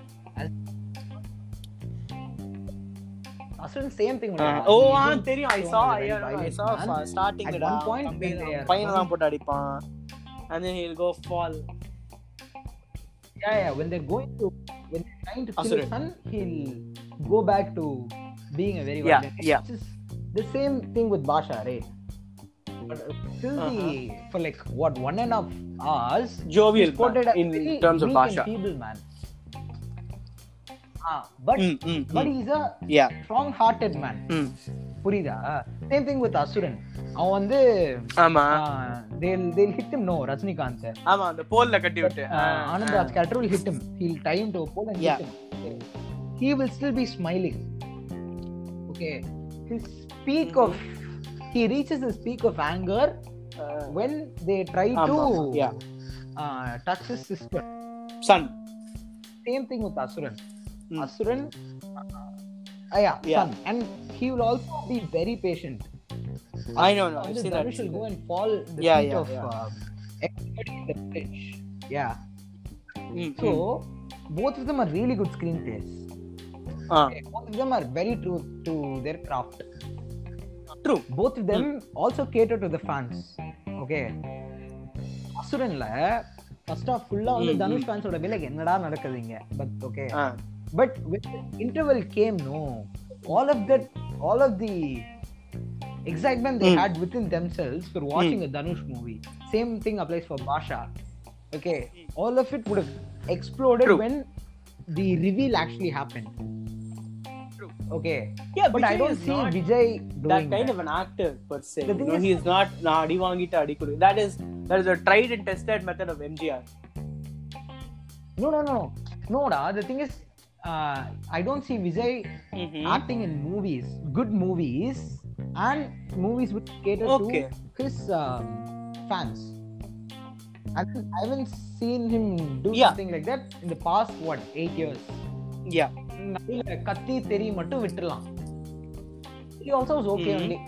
Asuran, same thing. Uh, oh, ah, Theri, I saw, I, I, I saw uh, starting at one point. Final put adipan, and then he'll go fall. Yeah, yeah. When they're going to, when they're trying to kill his son, he'll go back to being a very violent. Yeah, yeah. It's the same thing with Basha, right? But still, uh-huh. the for like what one and a half hours, jovial in, in terms of Basha. Ah, but mm, mm, but mm. he's a yeah. strong-hearted man. Mm. Purida. Same thing with Asuran. Avan vandu ama they'll they'll hit him no Rajinikanth. Ama the pole la katti vittu. Anand Raj character will hit him. He'll tie him to a pole and yeah. hit him. He will still be smiling. Okay. His peak mm-hmm. of he reaches his peak of anger uh, when they try ama. to yeah. uh, touch his sister. Son. Same thing with Asuran. Mm. Asuran, uh, yeah, yeah. son, and he will also be very patient. I know, no, I've seen that. He will go and fall in the yeah, feet yeah, of yeah. Uh, everybody in the pitch. Yeah. Mm-hmm. So, both of them are really good screenplays. Uh. Okay, both of them are very true to their craft. True. Both of them mm. also cater to the fans. Okay. Asuran la, first off, fulla on the Dhanush fans oda be like, "Ennada nadakudinga," but okay. Uh. But when the interval came, no, all of that, all of the excitement they mm. had within themselves for watching mm. a Dhanush movie. Same thing applies for Basha. Okay, all of it would have exploded True. when the reveal actually happened. true. Okay. Yeah, but Vijay I don't see Vijay doing that kind that. of an actor per se. You know, is he is not nah, adi vaangita adi kudu. That is that is a tried and tested method of M G R. No, no, no, no, no. The thing is, uh, I don't see Vijay mm-hmm. acting in movies, good movies, and movies which cater okay. to his uh, fans. I haven't, I haven't seen him do yeah. something like that in the past, what, eight years? Yeah. Kathi, Theri மட்டும் விட்டுறலாம். He also was okay only.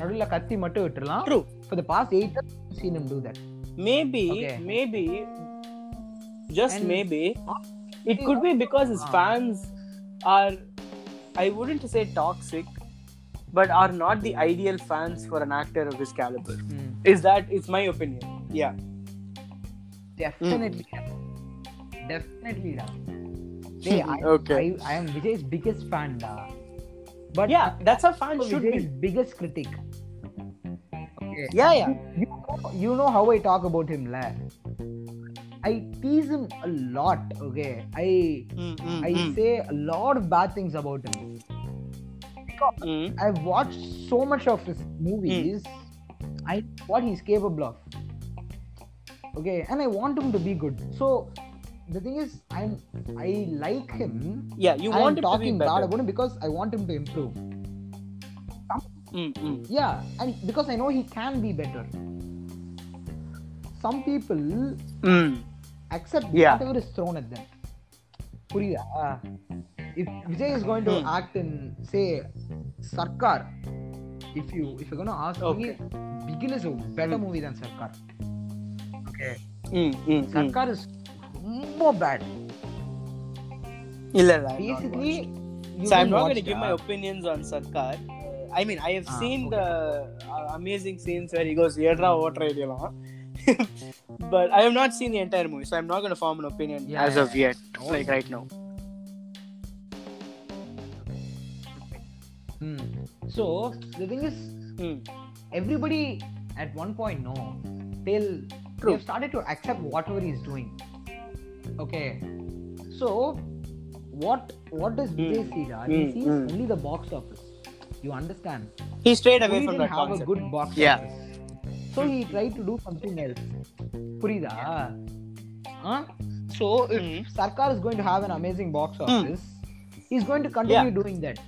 நடுவுல Kathi மட்டும் விட்டுறலாம். True. For the past eight years, I've seen him do that. Maybe, okay. maybe, just and maybe, it could be because his uh, fans are, I wouldn't say toxic, but are not the ideal fans for an actor of his caliber. Mm. Is that, it's my opinion. Yeah. Definitely. Mm. Definitely. Da. Hey, I, okay. I, I am Vijay's biggest fan. Da. But yeah, that's a fan should Vijay's be. biggest critic. Okay. Yeah, yeah. You, you know how I talk about him. La. I tease him a lot. Okay. I mm-hmm. I mm. say a lot of bad things about him. Because mm. I've watched so much of his movies. Mm. I know what he's capable of. Okay, and I want him to be good. So the thing is, I'm I like him. Yeah, you want I'm him talking to be better. Bad about him because I want him to improve. Mm-hmm. Yeah, and because I know he can be better. Some people mm. accept yeah. whatever is thrown at them. Puriya, uh, if Vijay is going to mm. act in, say, Sarkar, if you if you're going to ask okay. me, Bigil is a better mm. movie than Sarkar. Mm, mm, Sarkar mm. is more bad. Illa, no, basically, so I'm not going to give my opinions on Sarkar. Uh, I mean, I have ah, seen okay. the uh, amazing scenes where he goes "Yedra water idiyala," but I have not seen the entire movie, so I'm not going to form an opinion yeah, as yeah, of yet, no. like right now. Mm. So the thing is, mm. everybody at one point no, they'll. True. They've started to accept whatever he's doing. Okay. So, what what does Vijay mm. see? Da? He mm. sees mm. only the box office. You understand? He strayed away he from that concept. He didn't have a good box yeah. office. So, he tried to do something else. Purida. Yeah. Huh? So, if mm. Sarkar is going to have an amazing box office, mm. he's going to continue yeah. doing that.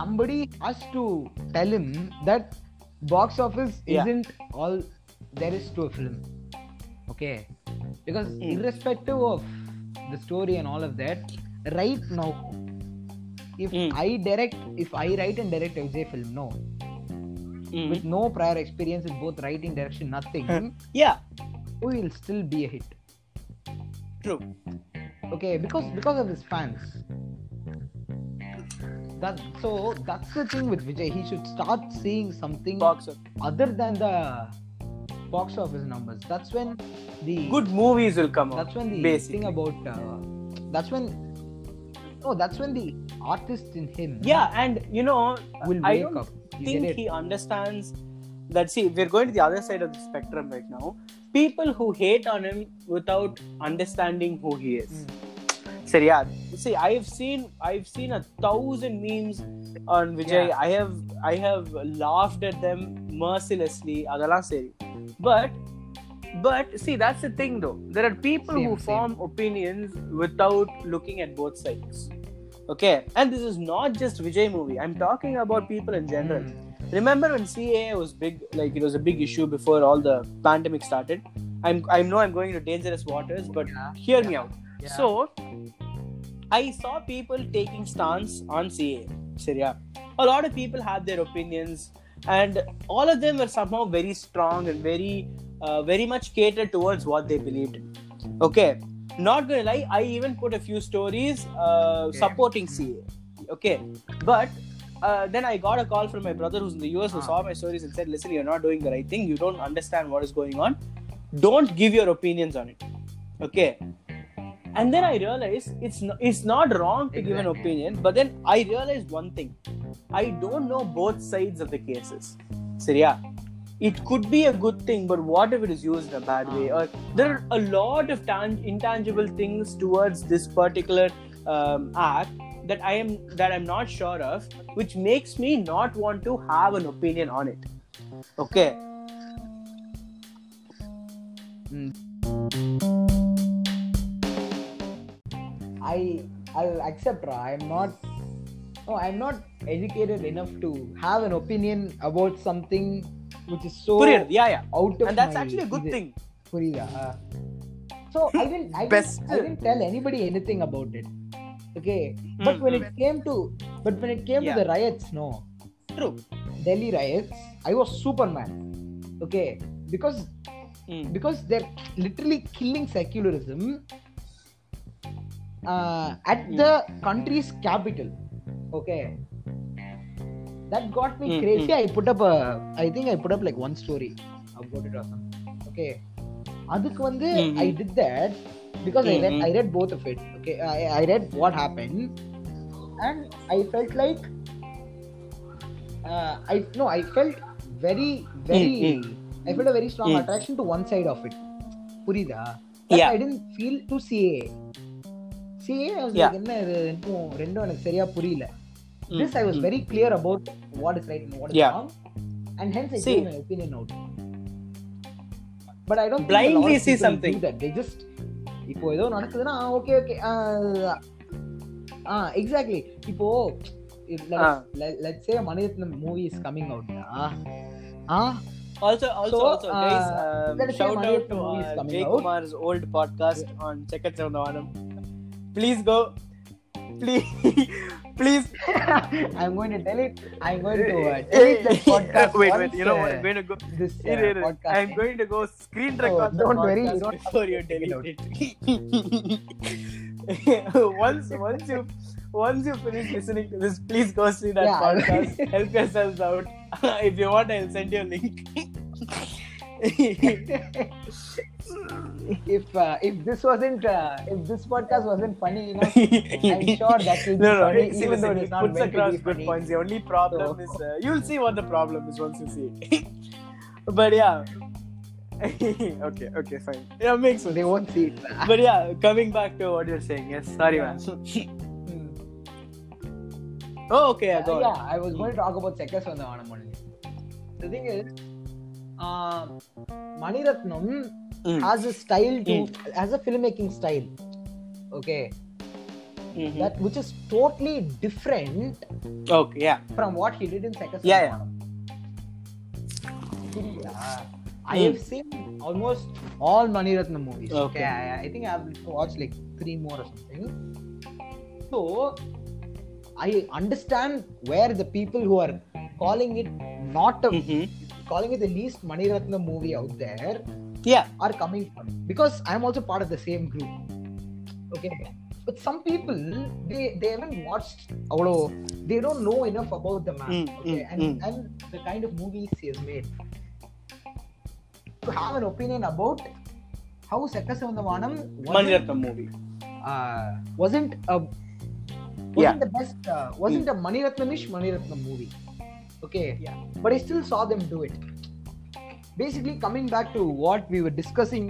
Somebody has to tell him that box office yeah. isn't all there is to a film, okay? Because mm. irrespective of the story and all of that, right now, if mm. I direct, if I write and direct a Vijay film, no, mm. with no prior experience in both writing, direction, nothing, uh, yeah, we will still be a hit. True. Okay, because because of his fans. That, so that's the thing with Vijay. He should start seeing something box other than the box office numbers. That's when the good movies will come that's out. That's when the basically. thing about uh, that's when no, that's when the artist in him. Yeah, and you know, will wake I don't up. think he understands that. See, we're going to the other side of the spectrum right now. People who hate on him without understanding who he is. Mm. Seriya, see, I've seen I've seen a thousand memes on Vijay. Yeah. I have I have laughed at them mercilessly. Adala seri, but but see, that's the thing though. There are people same, who same. form opinions without looking at both sides. Okay, and this is not just Vijay movie. I'm talking about people in general. Mm. Remember when C A A was big, like it was a big issue before all the pandemic started. I'm I know I'm going to dangerous waters, but yeah. hear yeah. me out. Yeah. So, I saw people taking stance on C A A. Seriya. A lot of people had their opinions, and all of them were somehow very strong and very, uh, very much catered towards what they believed in. Okay, not gonna lie, I even put a few stories uh, okay. supporting C A A. Okay, but uh, then I got a call from my brother who's in the U S who ah. saw my stories and said, "Listen, you're not doing the right thing. You don't understand what is going on. Don't give your opinions on it." Okay. And then I realized it's not, it's not wrong to exactly. give an opinion, but then I realized one thing. I don't know both sides of the cases. Seriya, it could be a good thing, but what if it is used in a bad way? Or there are a lot of tang- intangible things towards this particular um, arc that I am that I'm not sure of, which makes me not want to have an opinion on it. Okay. Mm. I I'll accept. I'm not. No, I'm not educated enough to have an opinion about something which is so yeah, yeah. out of and that's my, actually a good thing. Uh, so I didn't I didn't, I didn't tell anybody anything about it. Okay, but mm-hmm. when it came to but when it came yeah. to the riots, no, true, Delhi riots, I was Superman. Okay, because mm. because they're literally killing secularism uh, at mm. the country's capital. Okay, that got me mm-hmm. crazy. I put up a, I think I put up like one story about it or something. Okay, adukku vande I did that because mm-hmm. I read, I read both of it. Okay, I, I read what happened, and I felt like, uh, I no, I felt very, very, mm-hmm. I felt a very strong mm-hmm. attraction to one side of it. Purida, but yeah. I didn't feel to C A. C A, I was yeah. like, enna rendu rendu enak seriya puriyala. This I was very clear about what is right and what is yeah. wrong, and hence I see. gave my opinion out. But I don't blindly see something. That. They just இப்போ ஏதோ நடக்குதுன்னா okay okay ah exactly இப்போ let's say Mani Ratnam movie is coming அவுட்னா ah also also so, also guys um, shout out to uh, Jay Kumar's old podcast yeah. on Chekkachavanam. Please go. Please, please. I'm going to tell it. I'm going to uh, delete this podcast. Wait, wait. You know what? I'm going to go. This uh, podcast. I'm going to go screen record. No, don't worry. Don't before you delete it. once, once you, once you finish listening to this, please go see that yeah. podcast. Help yourselves out. If you want, I'll send you a link. if uh, if this wasn't uh, if this podcast wasn't funny enough, I'm sure that will be no, no, funny see, even see, though it's not puts meant across to be good funny. Points. The only problem so. is uh, you'll see what the problem is once you see it. But yeah, okay, okay, fine. Yeah, makes sense. They won't see it. But yeah, coming back to what you're saying, yes, sorry, yeah. man. oh, okay, I got uh, yeah, it. I was going to talk about Chekkachavanam only. The thing is. Uh, Maniratnam mm. has a style to mm. has a filmmaking style, okay, mm-hmm. that which is totally different. Okay, yeah. From what he did in Sarkar. Yeah, yeah. yeah. I have seen almost all Maniratnam movies. Okay, okay. I, I think I have watched like three more or something. So I understand where the people who are calling it not a. Mm-hmm. calling it the least Maniratna movie out there yeah. are coming from. Because I'm also part of the same group. Okay. But some people, they, they haven't watched, they don't know enough about the man. Okay? Mm, and, mm. and the kind of movies he has made. To have an opinion about how Sarkar Maniratna movie uh, wasn't a wasn't yeah. the best, uh, wasn't mm. a Maniratnamish Maniratna movie. Okay, yeah. But I still saw them do it. Basically, coming back to what we were discussing,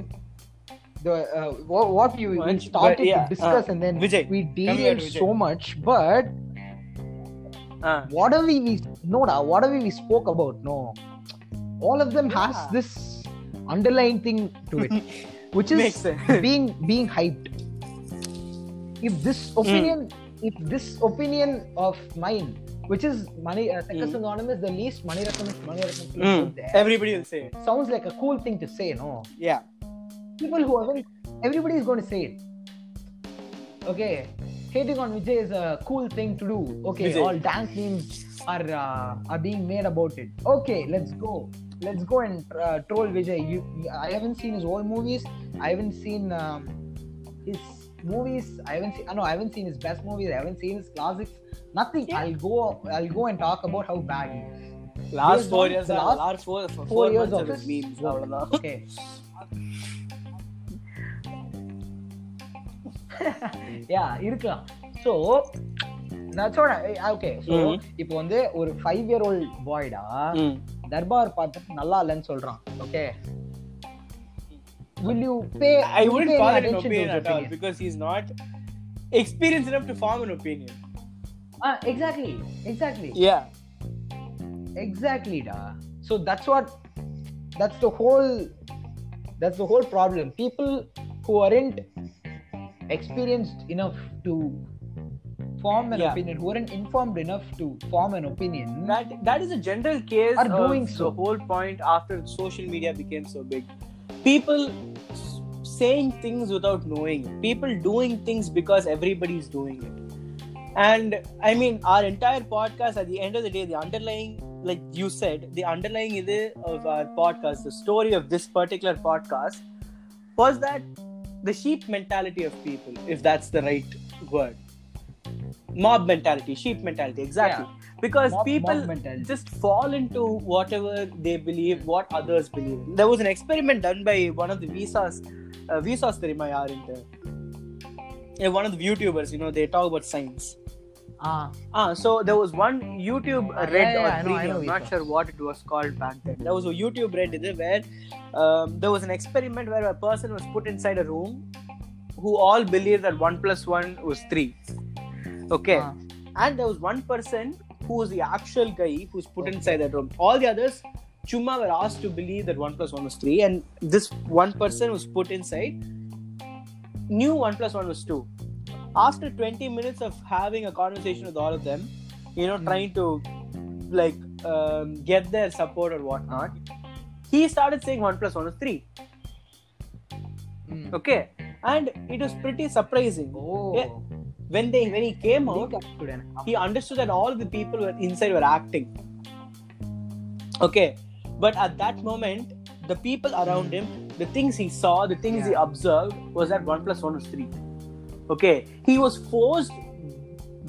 the uh, what we, we started but, yeah, to discuss, uh, and then Vijay, we derailed so much. But uh, what are we? we no, da, what are we? We spoke about. No, all of them yeah. has this underlying thing to it, which is being being hyped. If this opinion, mm. if this opinion of mine. Which is money? Uh, Sarkar is the least money recommended. Money recommended mm. there. Everybody will say it. Sounds like a cool thing to say, no? Yeah. People who haven't, everybody is going to say it. Okay, hating on Vijay is a cool thing to do. Okay, Vijay. All dance memes are uh, are being made about it. Okay, let's go, let's go and uh, troll Vijay. You, I haven't seen his old movies. I haven't seen um, his. movies I haven't seen. No, I haven't seen his best movies. I haven't seen his classics. Nothing. Yeah. I'll go. I'll go and talk about how bad he is. Last four years. Last, last four, four, four years of his memes. Okay. yeah. Irukla. So that's what. I, okay. So இப்போ வந்து ஒரு five year old boy da Darbar பார்த்துட்டு நல்லா இல்லன்னு சொல்றான். Okay. Will you pay? I wouldn't call it an opinion at all because he's not. experienced enough to form an opinion. Ah, exactly, exactly. Yeah. Exactly, da. So that's what, that's the whole, that's the whole problem. People who aren't experienced enough to form an yeah. opinion, who aren't informed enough to form an opinion. That that is a general case are of doing so. The whole point after social media became so big. People saying things without knowing it. People doing things because everybody's doing it. And I mean, our entire podcast, at the end of the day, the underlying, like you said, the underlying idea of our podcast, the story of this particular podcast, was that the sheep mentality of people, if that's the right word. Mob mentality, sheep mentality, exactly. Yeah. Because mob, people mob just fall into whatever they believe, what others believe. There was an experiment done by one of the Visas, uh, Visas therima yaar inte, one of the YouTubers, you know, they talk about science. Ah. ah, so there was one YouTube Red yeah, yeah, or Green, I'm Visa. Not sure what it was called back then. There was a YouTube Red where um, there was an experiment where a person was put inside a room who all believed that one plus one was three. Okay. Uh-huh. And there was one person who was the actual guy who's put okay. inside that room. All the others, chumma, were asked to believe that one plus one was three. And this one person who was put inside knew one plus one was two. After twenty minutes of having a conversation with all of them, you know, mm-hmm. trying to like um, get their support or whatnot, he started saying one plus one was three. Mm. Okay. And it was pretty surprising. Oh. Yeah. When they when he came out, he understood that all the people were inside were acting. Okay. But at that moment, the people around him, the things he saw, the things yeah. he observed was that one plus one was three. Okay. He was forced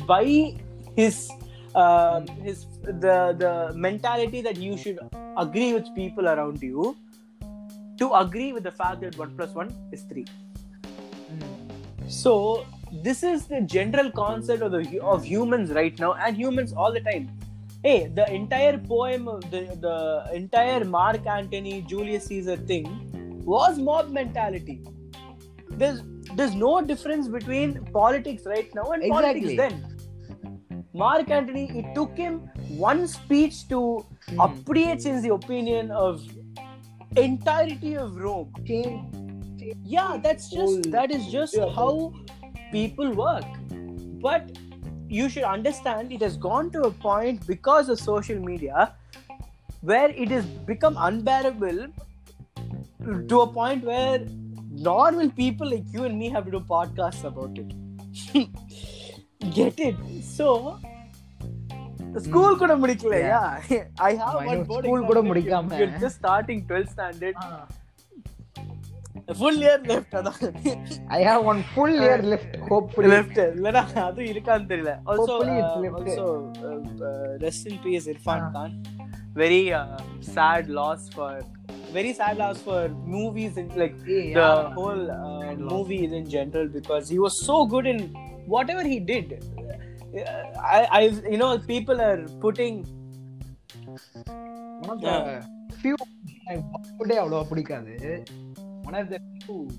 by his uh, his the the mentality that you should agree with people around you to agree with the fact that one plus one is three. So this is the general concept of the of humans right now, and humans all the time. Hey, the entire poem of the the entire Mark Antony, Julius Caesar thing was mob mentality. There's there's no difference between politics right now and exactly. politics then. Mark Antony, it took him one speech to hmm. appreciate change the opinion of entirety of Rome. Change. Yeah, that's just that is just yeah. how. People work, but you should understand it has gone to a point because of social media where it has become unbearable to a point where normal people like you and me have to do podcasts about it. Get it? So school kuda mudikala yeah I have I one board school kuda mudikama you're just starting twelfth standard uh. Full year left. I have one full year left. Hopefully left. Lena, adu irukkaanu theriyala. Also, uh, also uh, uh, rest in peace, Irfan uh-huh. Khan. Very uh, sad loss for. Very sad loss for movies and like yeah, the yeah. whole uh, movies in general because he was so good in whatever he did. I, I, you know, people are putting. One of the uh, few I today avlo pidikadhu. One of the two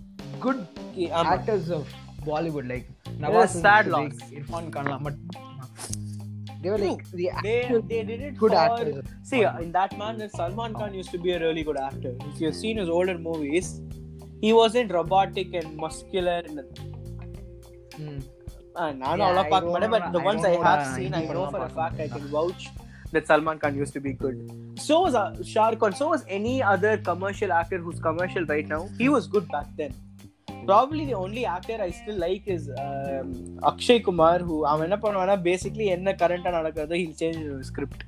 good um, actors of Bollywood, like Nawaz Sad Loss, Irfan Khan, but they were like the they, they did it good for, actors. See, uh, in that manner, Salman Khan used to be a really good actor. If you've seen his older movies, he wasn't robotic and muscular. And hmm. uh, nah, yeah, I don't know, but the I ones I have uh, seen, I know for a fact I can vouch that Salman Khan used to be good. So was uh, Shah Khan. So was any other commercial actor who's commercial right now. He was good back then. Probably the only actor I still like is um, Akshay Kumar, who I'm enna panuvana basically enna current nadakradho he'll change his script.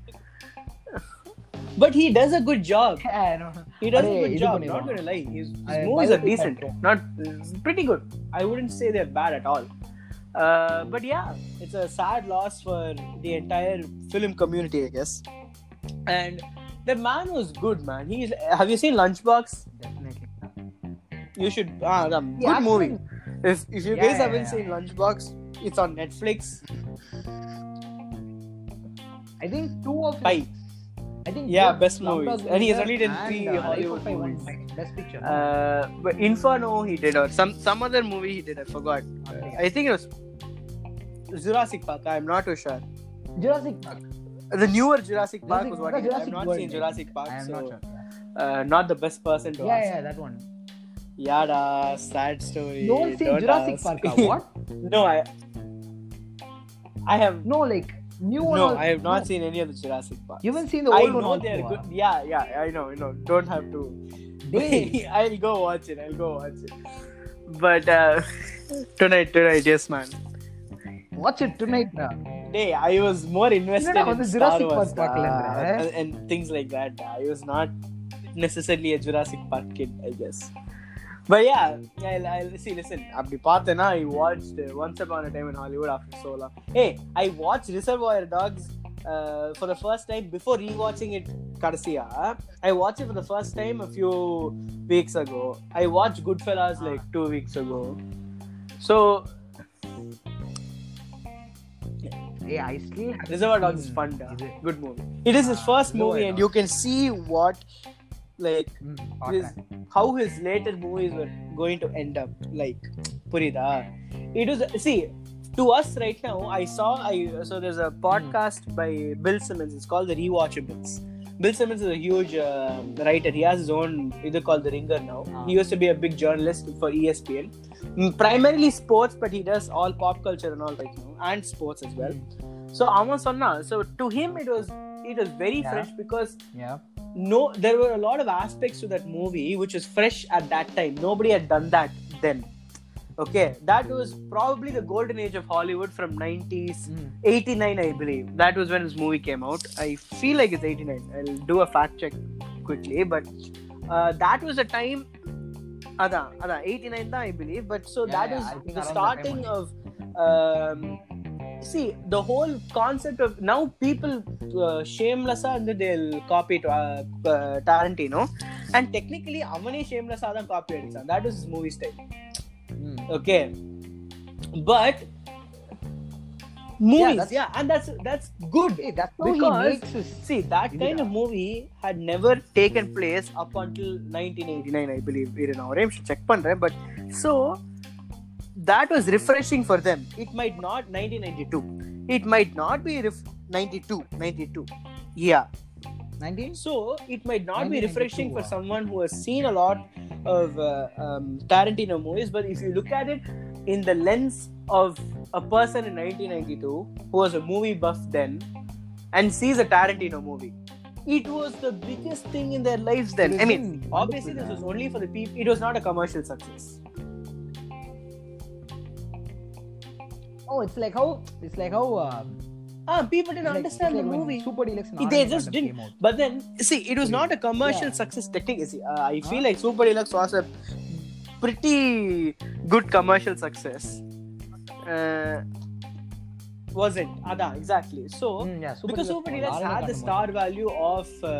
But he does a good job. I don't know. He does Array, a good job. Not gonna lie, his, his movies are decent. Not pretty good. I wouldn't say they're bad at all. Uh, but yeah, it's a sad loss for the entire film community, I guess. And the man was good, man. He's. Have you seen Lunchbox? Definitely. You should. Ah, yeah, good yeah, movie. If if you yeah, guys yeah, haven't yeah. seen Lunchbox, it's on Netflix. I think two of. Five. I think yeah, best movie. And he's only did three uh, Hollywood movies. Best picture. Uh, but Inferno he did or some some other movie he did. I forgot. Okay. I think it was Jurassic Park. I'm not too sure. Jurassic Park. The newer Jurassic Park Jurassic, was what it is. I've not World seen Jurassic Park. I am so, not sure. Uh, not the best person to yeah, ask. Yeah, yeah, that one. Yada, sad story. You don't see don't Jurassic ask. Park. What? No, I. I have no like new one. No, or, I have not no. seen any of the Jurassic Park. You haven't seen the old one. I know they are good. Yeah, yeah, I know, you know. Don't have to. They... I'll go watch it. I'll go watch it. But uh, tonight, tonight, yes, man. Watch it tonight, na. Hey, I was more invested no, no, in Star Jurassic Wars Park, uh, and, and things like that. I was not necessarily a Jurassic Park kid, I guess. But yeah, I'll, I'll see. Listen, abhi paatena, I watched uh, Once Upon a Time in Hollywood after so long. Hey, I watched Reservoir Dogs uh, for the first time before rewatching it. Kadasiya, I watched it for the first time a few weeks ago. I watched Goodfellas like two weeks ago. So. Yeah, I still have Reservoir Dogs is fun. Mm. Good movie. It is his first uh, movie, and you can see what, like, mm, his, how his later movies were going to end up. Like, Purida. It was see to us right now. I saw I so there's a podcast mm. by Bill Simmons. It's called The Rewatchables. Bill Simmons is a huge uh, writer. He has his own either called The Ringer now. Mm. He used to be a big journalist for E S P N. Primarily sports, but he does all pop culture and all right now, and sports as well. So Amma Sonna, so to him it was it was very yeah. fresh because yeah. no, there were a lot of aspects to that movie which was fresh at that time. Nobody had done that then. Okay, that was probably the golden age of Hollywood from nineties, mm. eighty-nine I believe. That was when this movie came out. I feel like it's eighty-nine. I'll do a fact check quickly, but uh, that was a time, Ada, Ada, eighty-nine I believe. But so yeah, that yeah, is the starting the of, um, see, the whole concept of, now people uh, shameless and they'll copy to, uh, uh, Tarantino. And technically, Amane shameless and copied it. That was his movie style. Okay, but movies, yeah, yeah, and that's that's good. Hey, that's because see, that kind yeah. of movie had never taken place up until nineteen eighty-nine, I believe. I don't check it, but so that was refreshing for them. It might not nineteen ninety-two. It might not be ref- ninety-two, ninety-two. Yeah. nineteen? So it might not be refreshing for someone who has seen a lot of uh, um, Tarantino movies, but if you look at it in the lens of a person in nineteen ninety-two who was a movie buff then and sees a Tarantino movie, it was the biggest thing in their lives then. I mean, obviously this was only for the people. It was not a commercial success. Oh, it's like how it's like how uh... Ah, people didn't like, understand the like movie. Super Deluxe and they just didn't. But then, see, it was not a commercial yeah. success technically. Uh, I feel huh? like Super Deluxe was a pretty good commercial success. Uh, wasn't? Ada, exactly. So, mm, yeah, Super because Super Deluxe had the star value of uh,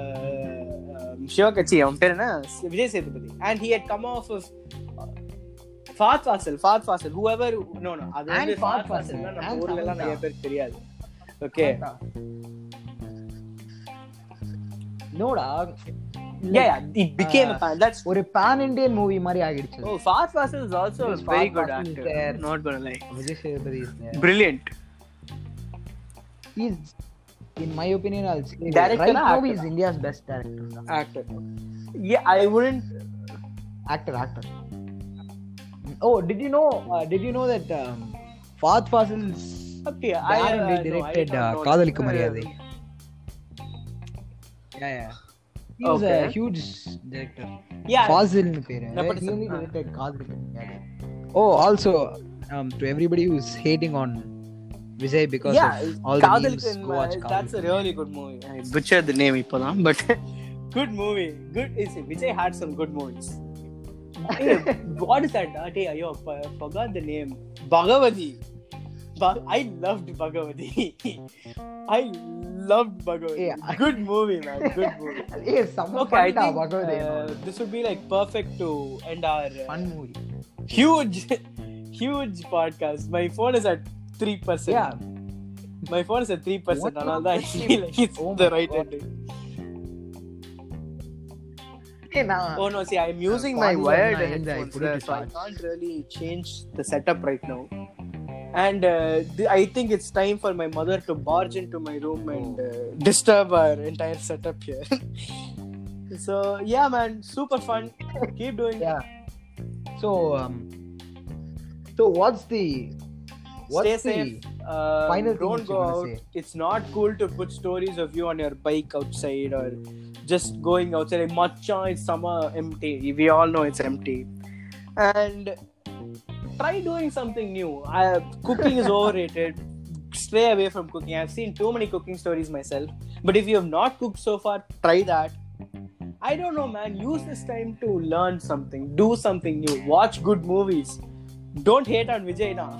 um, Shiva Kachi, um, Vijay Sethupathi. And he had come off of Fath Fasil, Fath Fasil, whoever. No, no. And Fath Fasil. And Fath okay. No da. Like, yeah, yeah, it became uh, a fan. That's a pan-Indian movie. Mari agidichu. Oh, Fath Fasil is also a very good actor. I'm not gonna lie. Vijay Sethupathi is there. Brilliant. He's, in my opinion, also. Director right now, he's India's best director. Actor. Yeah, I wouldn't. Actor, actor. Oh, did you know? Uh, did you know that um, Fath Fasil is okay, I uh, directed no, I uh, Kaadalika Mariyadhi. Yeah, yeah. He was okay. a huge director. Yeah. Fazil in the no, he only directed Kaadalika Mariyadhi. Oh, also um, to everybody who's hating on Vijay because yeah, of all Kaadalika, the names, go watch Kaadalika. That's a really good movie. I butchered the name, but good movie. Good. Vijay had some good movies. Hey, what is that? Hey, I forgot the name. Bhagavati. I loved Bhagavati. I loved Bhagavati. Yeah. Good movie, man. Good movie. Hey, some okay, I think uh, this would be like perfect to end our uh, fun movie. Huge, huge podcast. My phone is at three percent. Yeah. My phone is at three percent. Another, I feel like it's oh the right ending. Hey, nah. Oh no! See, I'm using uh, my wired headphones, so I can't really change the setup right now. And uh, th- I think it's time for my mother to barge into my room and uh, disturb our entire setup here. So, yeah, man, super fun. Keep doing yeah. it. So, um, so what's the... What's Stay safe. The um, final don't go out. Say. It's not cool to put stories of you on your bike outside or just going outside. Macha, it's summer empty. We all know it's empty. And... try doing something new. Uh, cooking is overrated. Stay away from cooking. I've seen too many cooking stories myself. But if you have not cooked so far, try that. I don't know, man. Use this time to learn something. Do something new. Watch good movies. Don't hate on Vijay now.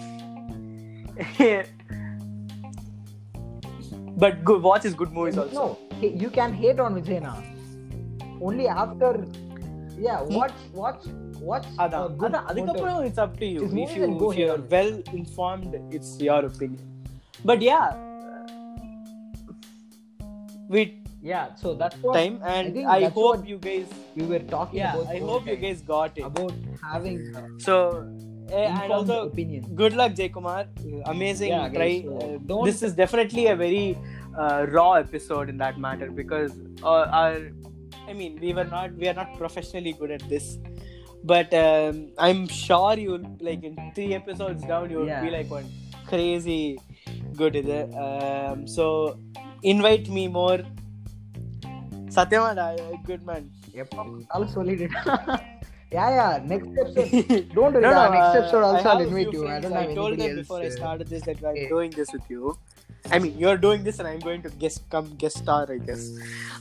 But good, watch his good movies also. No, you can hate on Vijay now. Only after... Yeah, watch... watch. Watch Adam. Adam, Adam, it's up to you. If, you, if you're well informed, it's your opinion. But yeah, we yeah. So that's what time, and I, I hope you guys we were talking. Yeah, about I hope you guys got it about having so and also opinion. Good luck, Jay Kumar. Amazing yeah, try. So uh, this is definitely a very uh, raw episode in that matter because uh, our I mean we were not we are not professionally good at this. But um, I'm sure you'll, like, in three episodes down, you'll yeah. be, like, one crazy good either. Um, so, invite me more. Satyamada, good man. Yep. I'll solid it. Yeah, yeah. Next episode. Don't do no, no, next episode also, I'll invite you. I don't I told them before uh, I started this that I'm yeah. doing this with you. I mean, you're doing this and I'm going to guest come guest star, I guess.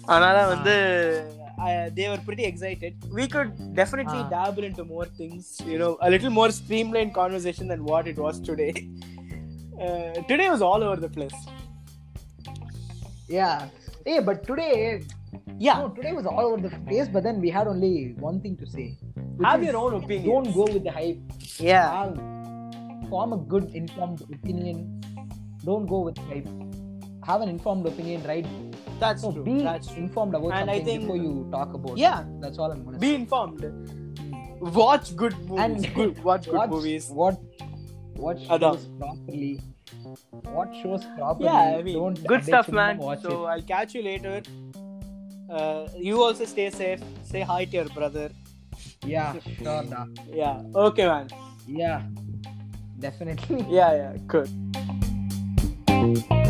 Another one the... Uh, they were pretty excited. We could definitely ah. dabble into more things, you know, a little more streamlined conversation than what it was today. Uh, today was all over the place. Yeah. Hey, but today, yeah, no, today was all over the place. But then we had only one thing to say. Have is, your own opinion. Don't go with the hype. Yeah. I'll form a good informed opinion. Don't go with hype. Have an informed opinion, right? That's so true. Be That's informed true. About and something I think, before you talk about yeah, it. Yeah. That's all I'm going to say. Be informed. Watch good movies. And good, watch, watch good movies. Watch, watch shows properly. Watch shows properly. Yeah, I mean, Don't good stuff, man. So, it. I'll catch you later. Uh, you also stay safe. Say hi to your brother. Yeah, sure. Nah. Yeah. Okay, man. Yeah. Definitely. Yeah, yeah. Good.